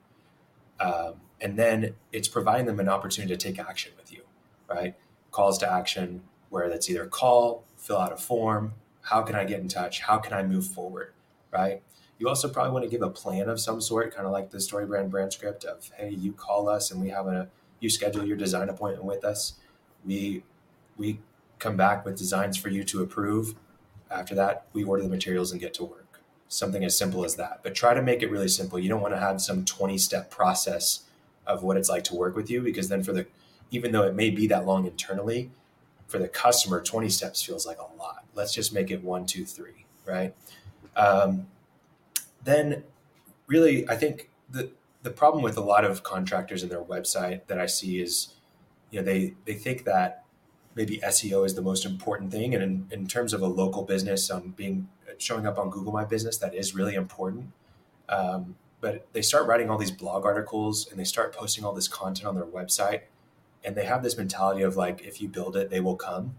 And then it's providing them an opportunity to take action with you, right? Calls to action, where that's either call, fill out a form, how can I get in touch? How can I move forward, right? You also probably want to give a plan of some sort, kind of like the StoryBrand brand script of, hey, you call us and you schedule your design appointment with us. We come back with designs for you to approve. After that, we order the materials and get to work. Something as simple as that. But try to make it really simple. You don't want to have some 20-step process of what it's like to work with you, because then even though it may be that long internally, for the customer, 20 steps feels like a lot. Let's just make it 1, 2, 3, right? Then really, I think the problem with a lot of contractors and their website that I see is, they think that maybe SEO is the most important thing. And in terms of a local business, showing up on Google My Business, that is really important. But they start writing all these blog articles and they start posting all this content on their website. And they have this mentality of like, if you build it, they will come.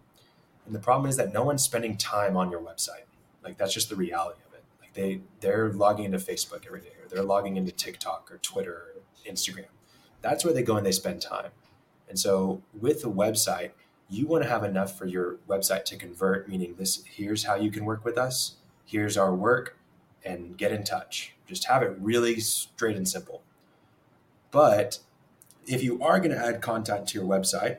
And the problem is that no one's spending time on your website. Like, that's just the reality of it. Like they're logging into Facebook every day, or they're logging into TikTok or Twitter or Instagram. That's where they go and they spend time. And so with a website, you want to have enough for your website to convert, meaning here's how you can work with us. Here's our work, and get in touch. Just have it really straight and simple. But if you are going to add content to your website,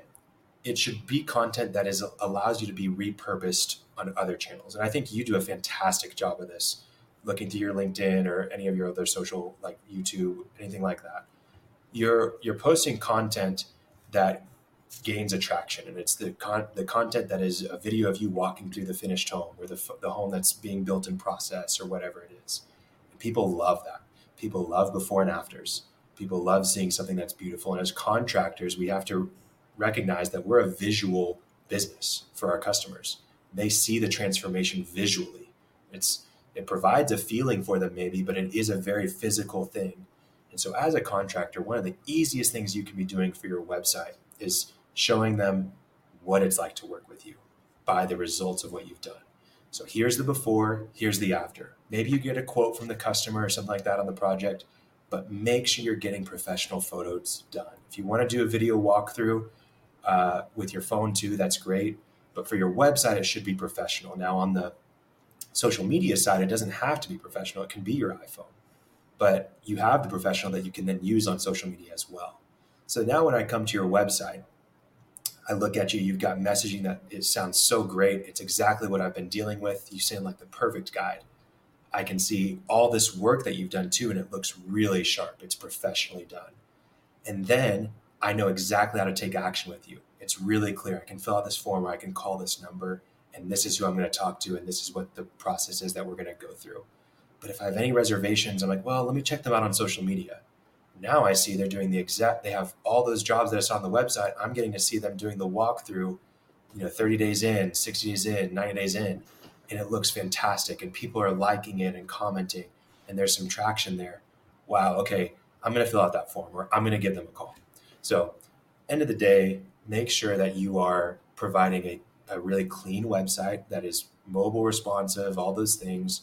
it should be content that allows you to be repurposed on other channels. And I think you do a fantastic job of this, looking through your LinkedIn or any of your other social, like YouTube, anything like that. You're posting content that gains attraction, and it's the content that is a video of you walking through the finished home, or the home that's being built in process, or whatever it is. And people love that. People love before and afters. People love seeing something that's beautiful. And as contractors, we have to recognize that we're a visual business for our customers. They see the transformation visually. It provides a feeling for them maybe, but it is a very physical thing. And so as a contractor, one of the easiest things you can be doing for your website is showing them what it's like to work with you by the results of what you've done. So here's the before, here's the after. Maybe you get a quote from the customer or something like that on the project, but make sure you're getting professional photos done. If you want to do a video walkthrough with your phone too, that's great. But for your website, it should be professional. Now on the social media side, it doesn't have to be professional. It can be your iPhone, but you have the professional that you can then use on social media as well. So now when I come to your website, I look at you, you've got messaging that it sounds so great. It's exactly what I've been dealing with. You sound like the perfect guide. I can see all this work that you've done too, and it looks really sharp. It's professionally done. And then I know exactly how to take action with you. It's really clear. I can fill out this form, or I can call this number, and this is who I'm going to talk to, and this is what the process is that we're going to go through. But if I have any reservations, I'm like, well, let me check them out on social media. Now I see they're doing they have all those jobs that I saw on the website. I'm getting to see them doing the walkthrough, 30 days in, 60 days in, 90 days in. and it looks fantastic and people are liking it and commenting and there's some traction there. Wow, okay, I'm going to fill out that form or I'm going to give them a call. So end of the day, make sure that you are providing a really clean website that is mobile responsive, all those things.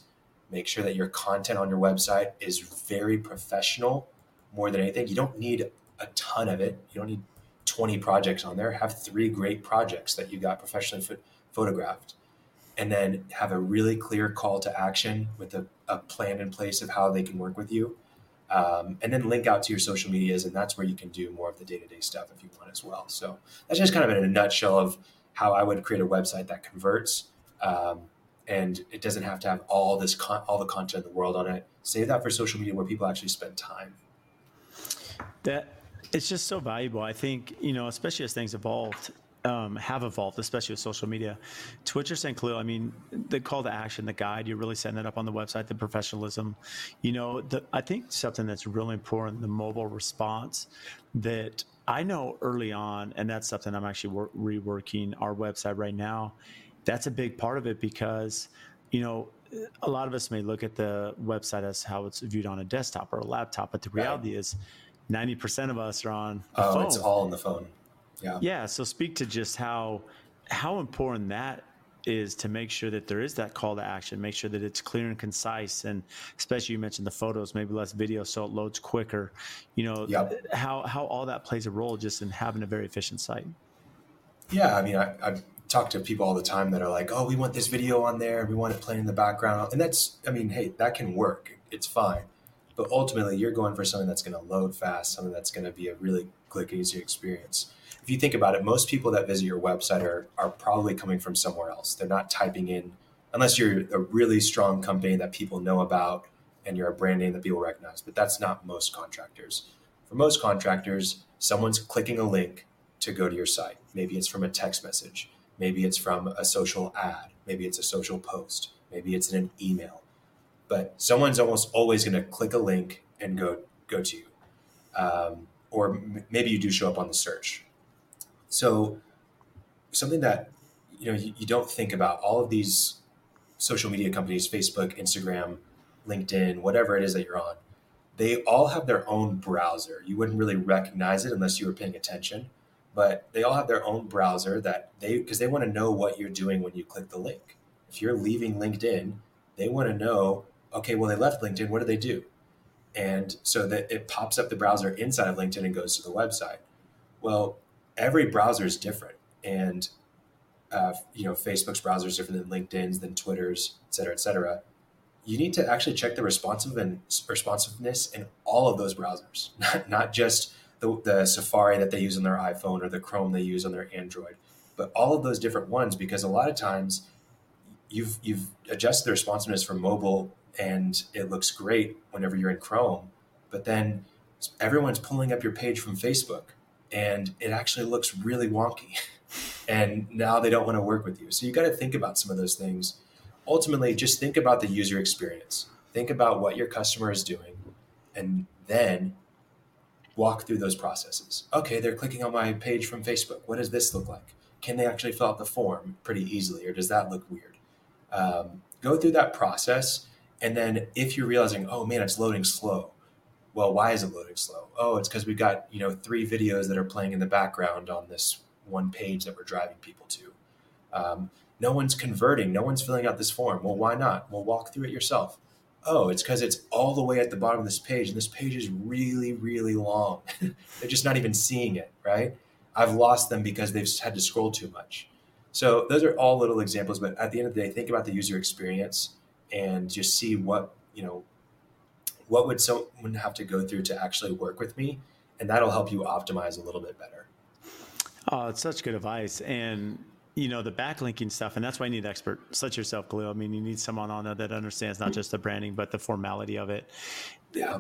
Make sure that your content on your website is very professional more than anything. You don't need a ton of it. You don't need 20 projects on there. Have 3 great projects that you got professionally photographed. And then have a really clear call to action with a plan in place of how they can work with you. And then link out to your social medias, and that's where you can do more of the day-to-day stuff if you want as well. So that's just kind of in a nutshell of how I would create a website that converts. And it doesn't have to have all the content in the world on it. Save that for social media where people actually spend time. That it's just so valuable. I think, especially as things have evolved, especially with social media, Twitch and Clue. I mean, the call to action, the guide, you're really setting that up on the website, the professionalism, I think something that's really important, the mobile response that I know early on, and that's something I'm actually reworking our website right now. That's a big part of it because, a lot of us may look at the website as how it's viewed on a desktop or a laptop, but the reality is 90% of us are on the phone. Oh, it's all on the phone. Yeah. So speak to just how important that is to make sure that there is that call to action, make sure that it's clear and concise. And especially you mentioned the photos, maybe less video, so it loads quicker, how all that plays a role just in having a very efficient site. Yeah. I mean, I talk to people all the time that are like, oh, we want this video on there. We want it playing in the background. And that's, I mean, hey, that can work. It's fine. But ultimately you're going for something that's going to load fast, something that's going to be a really click easy experience. If you think about it, most people that visit your website are probably coming from somewhere else. They're not typing in, unless you're a really strong company that people know about and you're a brand name that people recognize, but that's not most contractors. For most contractors, someone's clicking a link to go to your site. Maybe it's from a text message. Maybe it's from a social ad. Maybe it's a social post. Maybe it's in an email. But someone's almost always going to click a link and go to you. Or maybe you do show up on the search. So something that you don't think about, all of these social media companies, Facebook, Instagram, LinkedIn, whatever it is that you're on, they all have their own browser. You wouldn't really recognize it unless you were paying attention, but they all have their own browser because they want to know what you're doing when you click the link. If you're leaving LinkedIn, they want to know, okay, well, they left LinkedIn. What do they do? And so that it pops up the browser inside of LinkedIn and goes to the website. Well, every browser is different. And, Facebook's browser is different than LinkedIn's, than Twitter's, et cetera, et cetera. You need to actually check the responsiveness in all of those browsers, not just the Safari that they use on their iPhone or the Chrome they use on their Android, but all of those different ones, because a lot of times you've adjusted the responsiveness for mobile and it looks great whenever you're in Chrome, but then everyone's pulling up your page from Facebook and it actually looks really wonky and now they don't want to work with you. So you got to think about some of those things. Ultimately, just think about the user experience. Think about what your customer is doing and then walk through those processes. Okay, they're clicking on my page from Facebook. What does this look like? Can they actually fill out the form pretty easily or does that look weird? Go through that process. And then if you're realizing, oh man, it's loading slow. Well, why is it loading slow? Oh, it's because we've got, 3 videos that are playing in the background on this one page that we're driving people to. No one's converting. No one's filling out this form. Well, why not? Well, walk through it yourself. Oh, it's because it's all the way at the bottom of this page. And this page is really, really long. They're just not even seeing it, right? I've lost them because they've had to scroll too much. So those are all little examples, but at the end of the day, think about the user experience and just see what would someone have to go through to actually work with me, and that'll help you optimize a little bit better. Oh, it's such good advice. And the backlinking stuff, and that's why you need experts such yourself, Khalil. I mean, you need someone on there that understands not just the branding, but the formality of it. Yeah.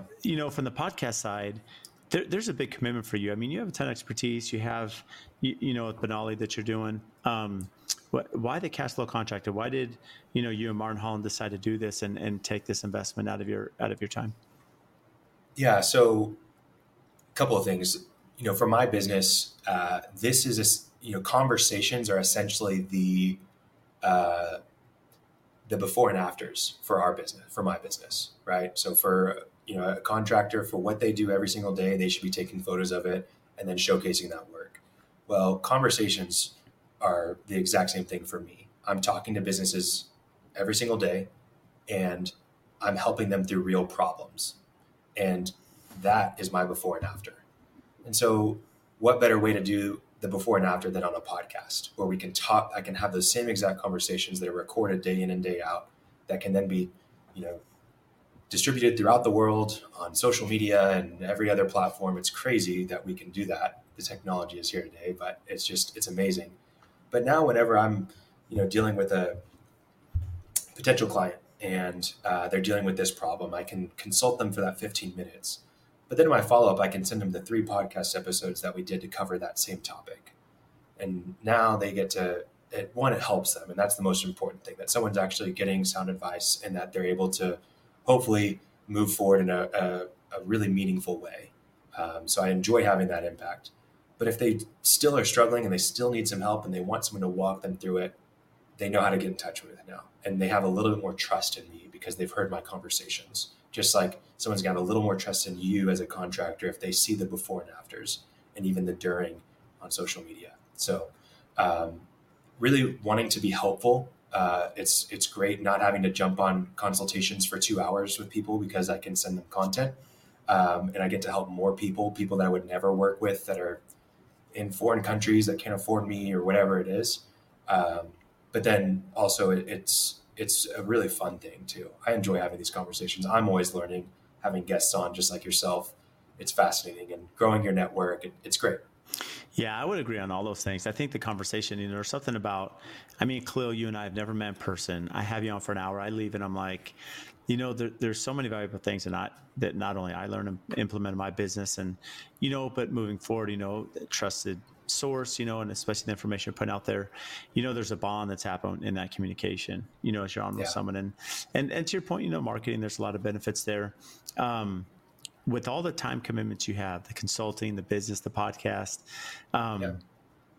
From the podcast side, there's a big commitment for you. I mean, you have a ton of expertise. You have, with Benali that you're doing. Why the Cashflow Contractor? Why did you and Martin Holland decide to do this and take this investment out of your time? Yeah. So, a couple of things. For my business, this is conversations are essentially the before and afters for our business, for my business, right? So for, you know, a contractor, for what they do every single day, they should be taking photos of it and then showcasing that work. Well, conversations are the exact same thing for me. I'm talking to businesses every single day and I'm helping them through real problems. And that is my before and after. And so what better way to do the before and after than on a podcast where we can talk, I can have those same exact conversations that are recorded day in and day out that can then be, you know, distributed throughout the world on social media and every other platform. It's crazy that we can do that. The technology is here today, but it's just, it's amazing. But now whenever I'm, you know, dealing with a potential client and they're dealing with this problem, I can consult them for that 15 minutes. But then in my follow-up, I can send them the 3 podcast episodes that we did to cover that same topic. And now they get to, it helps them. And that's the most important thing, that someone's actually getting sound advice and that they're able to hopefully move forward in a really meaningful way. So I enjoy having that impact. But if they still are struggling and they still need some help and they want someone to walk them through it, they know how to get in touch with it now. And they have a little bit more trust in me because they've heard my conversations. Just like someone's got a little more trust in you as a contractor if they see the before and afters and even the during on social media. So really wanting to be helpful. It's great not having to jump on consultations for 2 hours with people because I can send them content and I get to help more people that I would never work with that are in foreign countries that can't afford me or whatever it is. But then also it's a really fun thing too. I enjoy having these conversations. I'm always learning, having guests on just like yourself. It's fascinating and growing your network. It's great. Yeah, I would agree on all those things. I think the conversation, you know, there's something about, I mean, Khalil, you and I have never met in person. I have you on for an hour. I leave and I'm like, you know, there's so many valuable things that not only I learn and implement in my business and, you know, but moving forward, you know, trusted source, you know, and especially the information you're putting out there, you know, there's a bond that's happened in that communication, you know, as you're on with someone. And to your point, you know, marketing, there's a lot of benefits there. With all the time commitments you have, the consulting, the business, the podcast,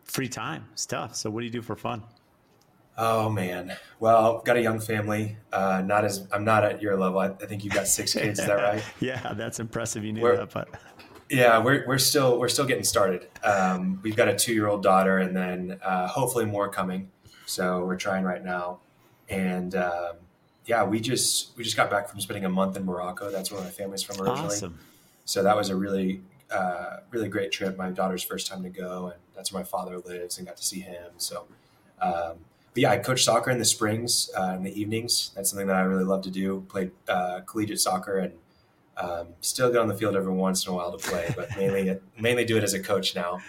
free time, it's tough. So what do you do for fun? Oh man. Well, I've got a young family. I'm not at your level. I think you've got 6 kids. Is that right? Yeah. That's impressive. You knew that, but yeah, we're still getting started. We've got a 2-year-old daughter and then, hopefully more coming. So we're trying right now. And, we just got back from spending a month in Morocco. That's where my family's from originally. Awesome. So that was a really, really great trip. My daughter's first time to go, and that's where my father lives, and got to see him. So, but yeah, I coach soccer in the springs, in the evenings. That's something that I really love to do. Played collegiate soccer, and still get on the field every once in a while to play, but mainly do it as a coach now.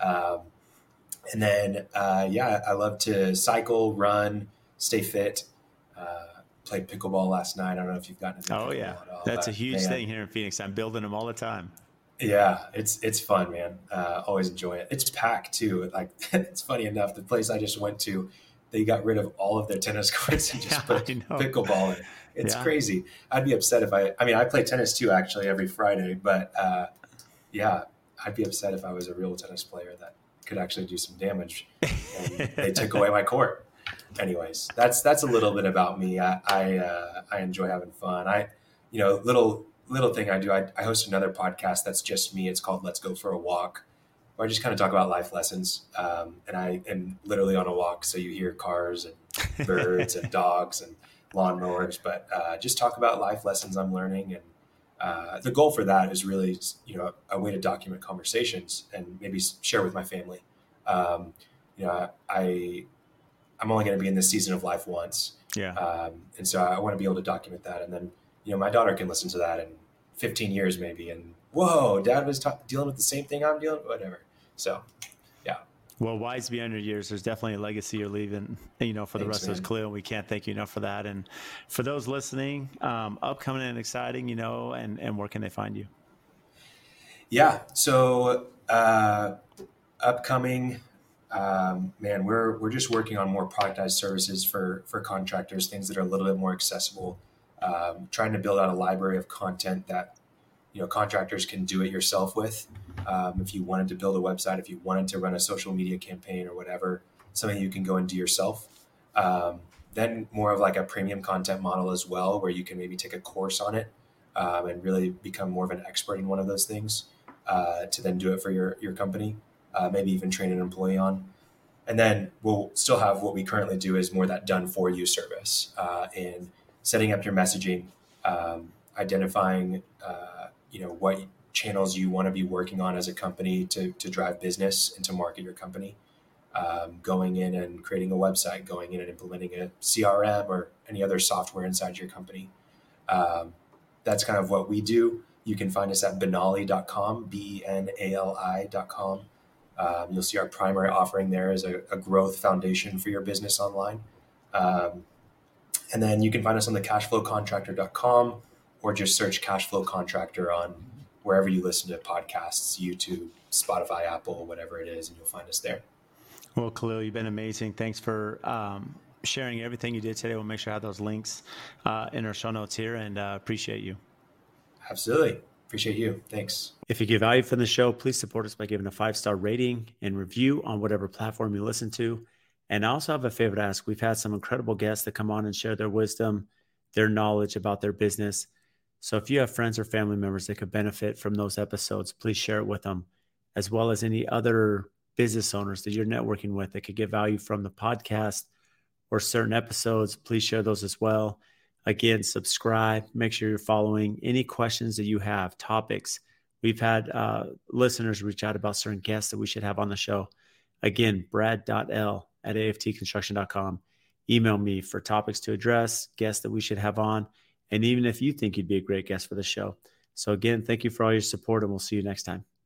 And then, I love to cycle, run, stay fit. Played pickleball last night. I don't know if you've gotten into pickleball at all. That's a huge thing here in Phoenix. I'm building them all the time. Yeah, it's fun, man. Always enjoy it. It's packed too. Like it's funny enough, the place I just went to, they got rid of all of their tennis courts and just put pickleball in. It's crazy. I'd be upset if I play tennis too actually every Friday, but I'd be upset if I was a real tennis player that could actually do some damage and they took away my court. Anyways, that's a little bit about me. I enjoy having fun. Little thing I do. I host another podcast that's just me. It's called Let's Go for a Walk, where I just kind of talk about life lessons. And I am literally on a walk, so you hear cars and birds and dogs and lawnmowers, but just talk about life lessons I'm learning. And the goal for that is really, you know, a way to document conversations and maybe share with my family. I'm only going to be in this season of life once. Yeah. And so I want to be able to document that. And then, you know, my daughter can listen to that in 15 years maybe. And whoa, dad was dealing with the same thing I'm dealing with, whatever. So, yeah. Well, wise beyond your years, there's definitely a legacy you're leaving, you know, for the rest of us, Khalil. We can't thank you enough for that. And for those listening, upcoming and exciting, you know, and where can they find you? Yeah. So, upcoming, we're just working on more productized services for contractors, things that are a little bit more accessible. Trying to build out a library of content that, you know, contractors can do it yourself with. If you wanted to build a website, if you wanted to run a social media campaign or whatever, something you can go and do yourself. Then more of like a premium content model as well, where you can maybe take a course on it and really become more of an expert in one of those things to then do it for your company, maybe even train an employee on. And then we'll still have what we currently do is more that done for you service in setting up your messaging, identifying what channels you want to be working on as a company to drive business and to market your company. Going in and creating a website, going in and implementing a CRM or any other software inside your company. That's kind of what we do. You can find us at benali.com, BNALI.com. You'll see our primary offering there is a growth foundation for your business online. And then you can find us on the cashflowcontractor.com or just search Cashflow Contractor on wherever you listen to podcasts, YouTube, Spotify, Apple, whatever it is, and you'll find us there. Well, Khalil, you've been amazing. Thanks for sharing everything you did today. We'll make sure I have those links in our show notes here, and appreciate you. Absolutely. Appreciate you. Thanks. If you get value from the show, please support us by giving a 5-star rating and review on whatever platform you listen to. And I also have a favor to ask. We've had some incredible guests that come on and share their wisdom, their knowledge about their business. So if you have friends or family members that could benefit from those episodes, please share it with them, as well as any other business owners that you're networking with that could get value from the podcast or certain episodes. Please share those as well. Again, subscribe, make sure you're following. Any questions that you have, topics. We've had listeners reach out about certain guests that we should have on the show. Again, brad.l@aftconstruction.com. Email me for topics to address, guests that we should have on, and even if you think you'd be a great guest for the show. So again, thank you for all your support, and we'll see you next time.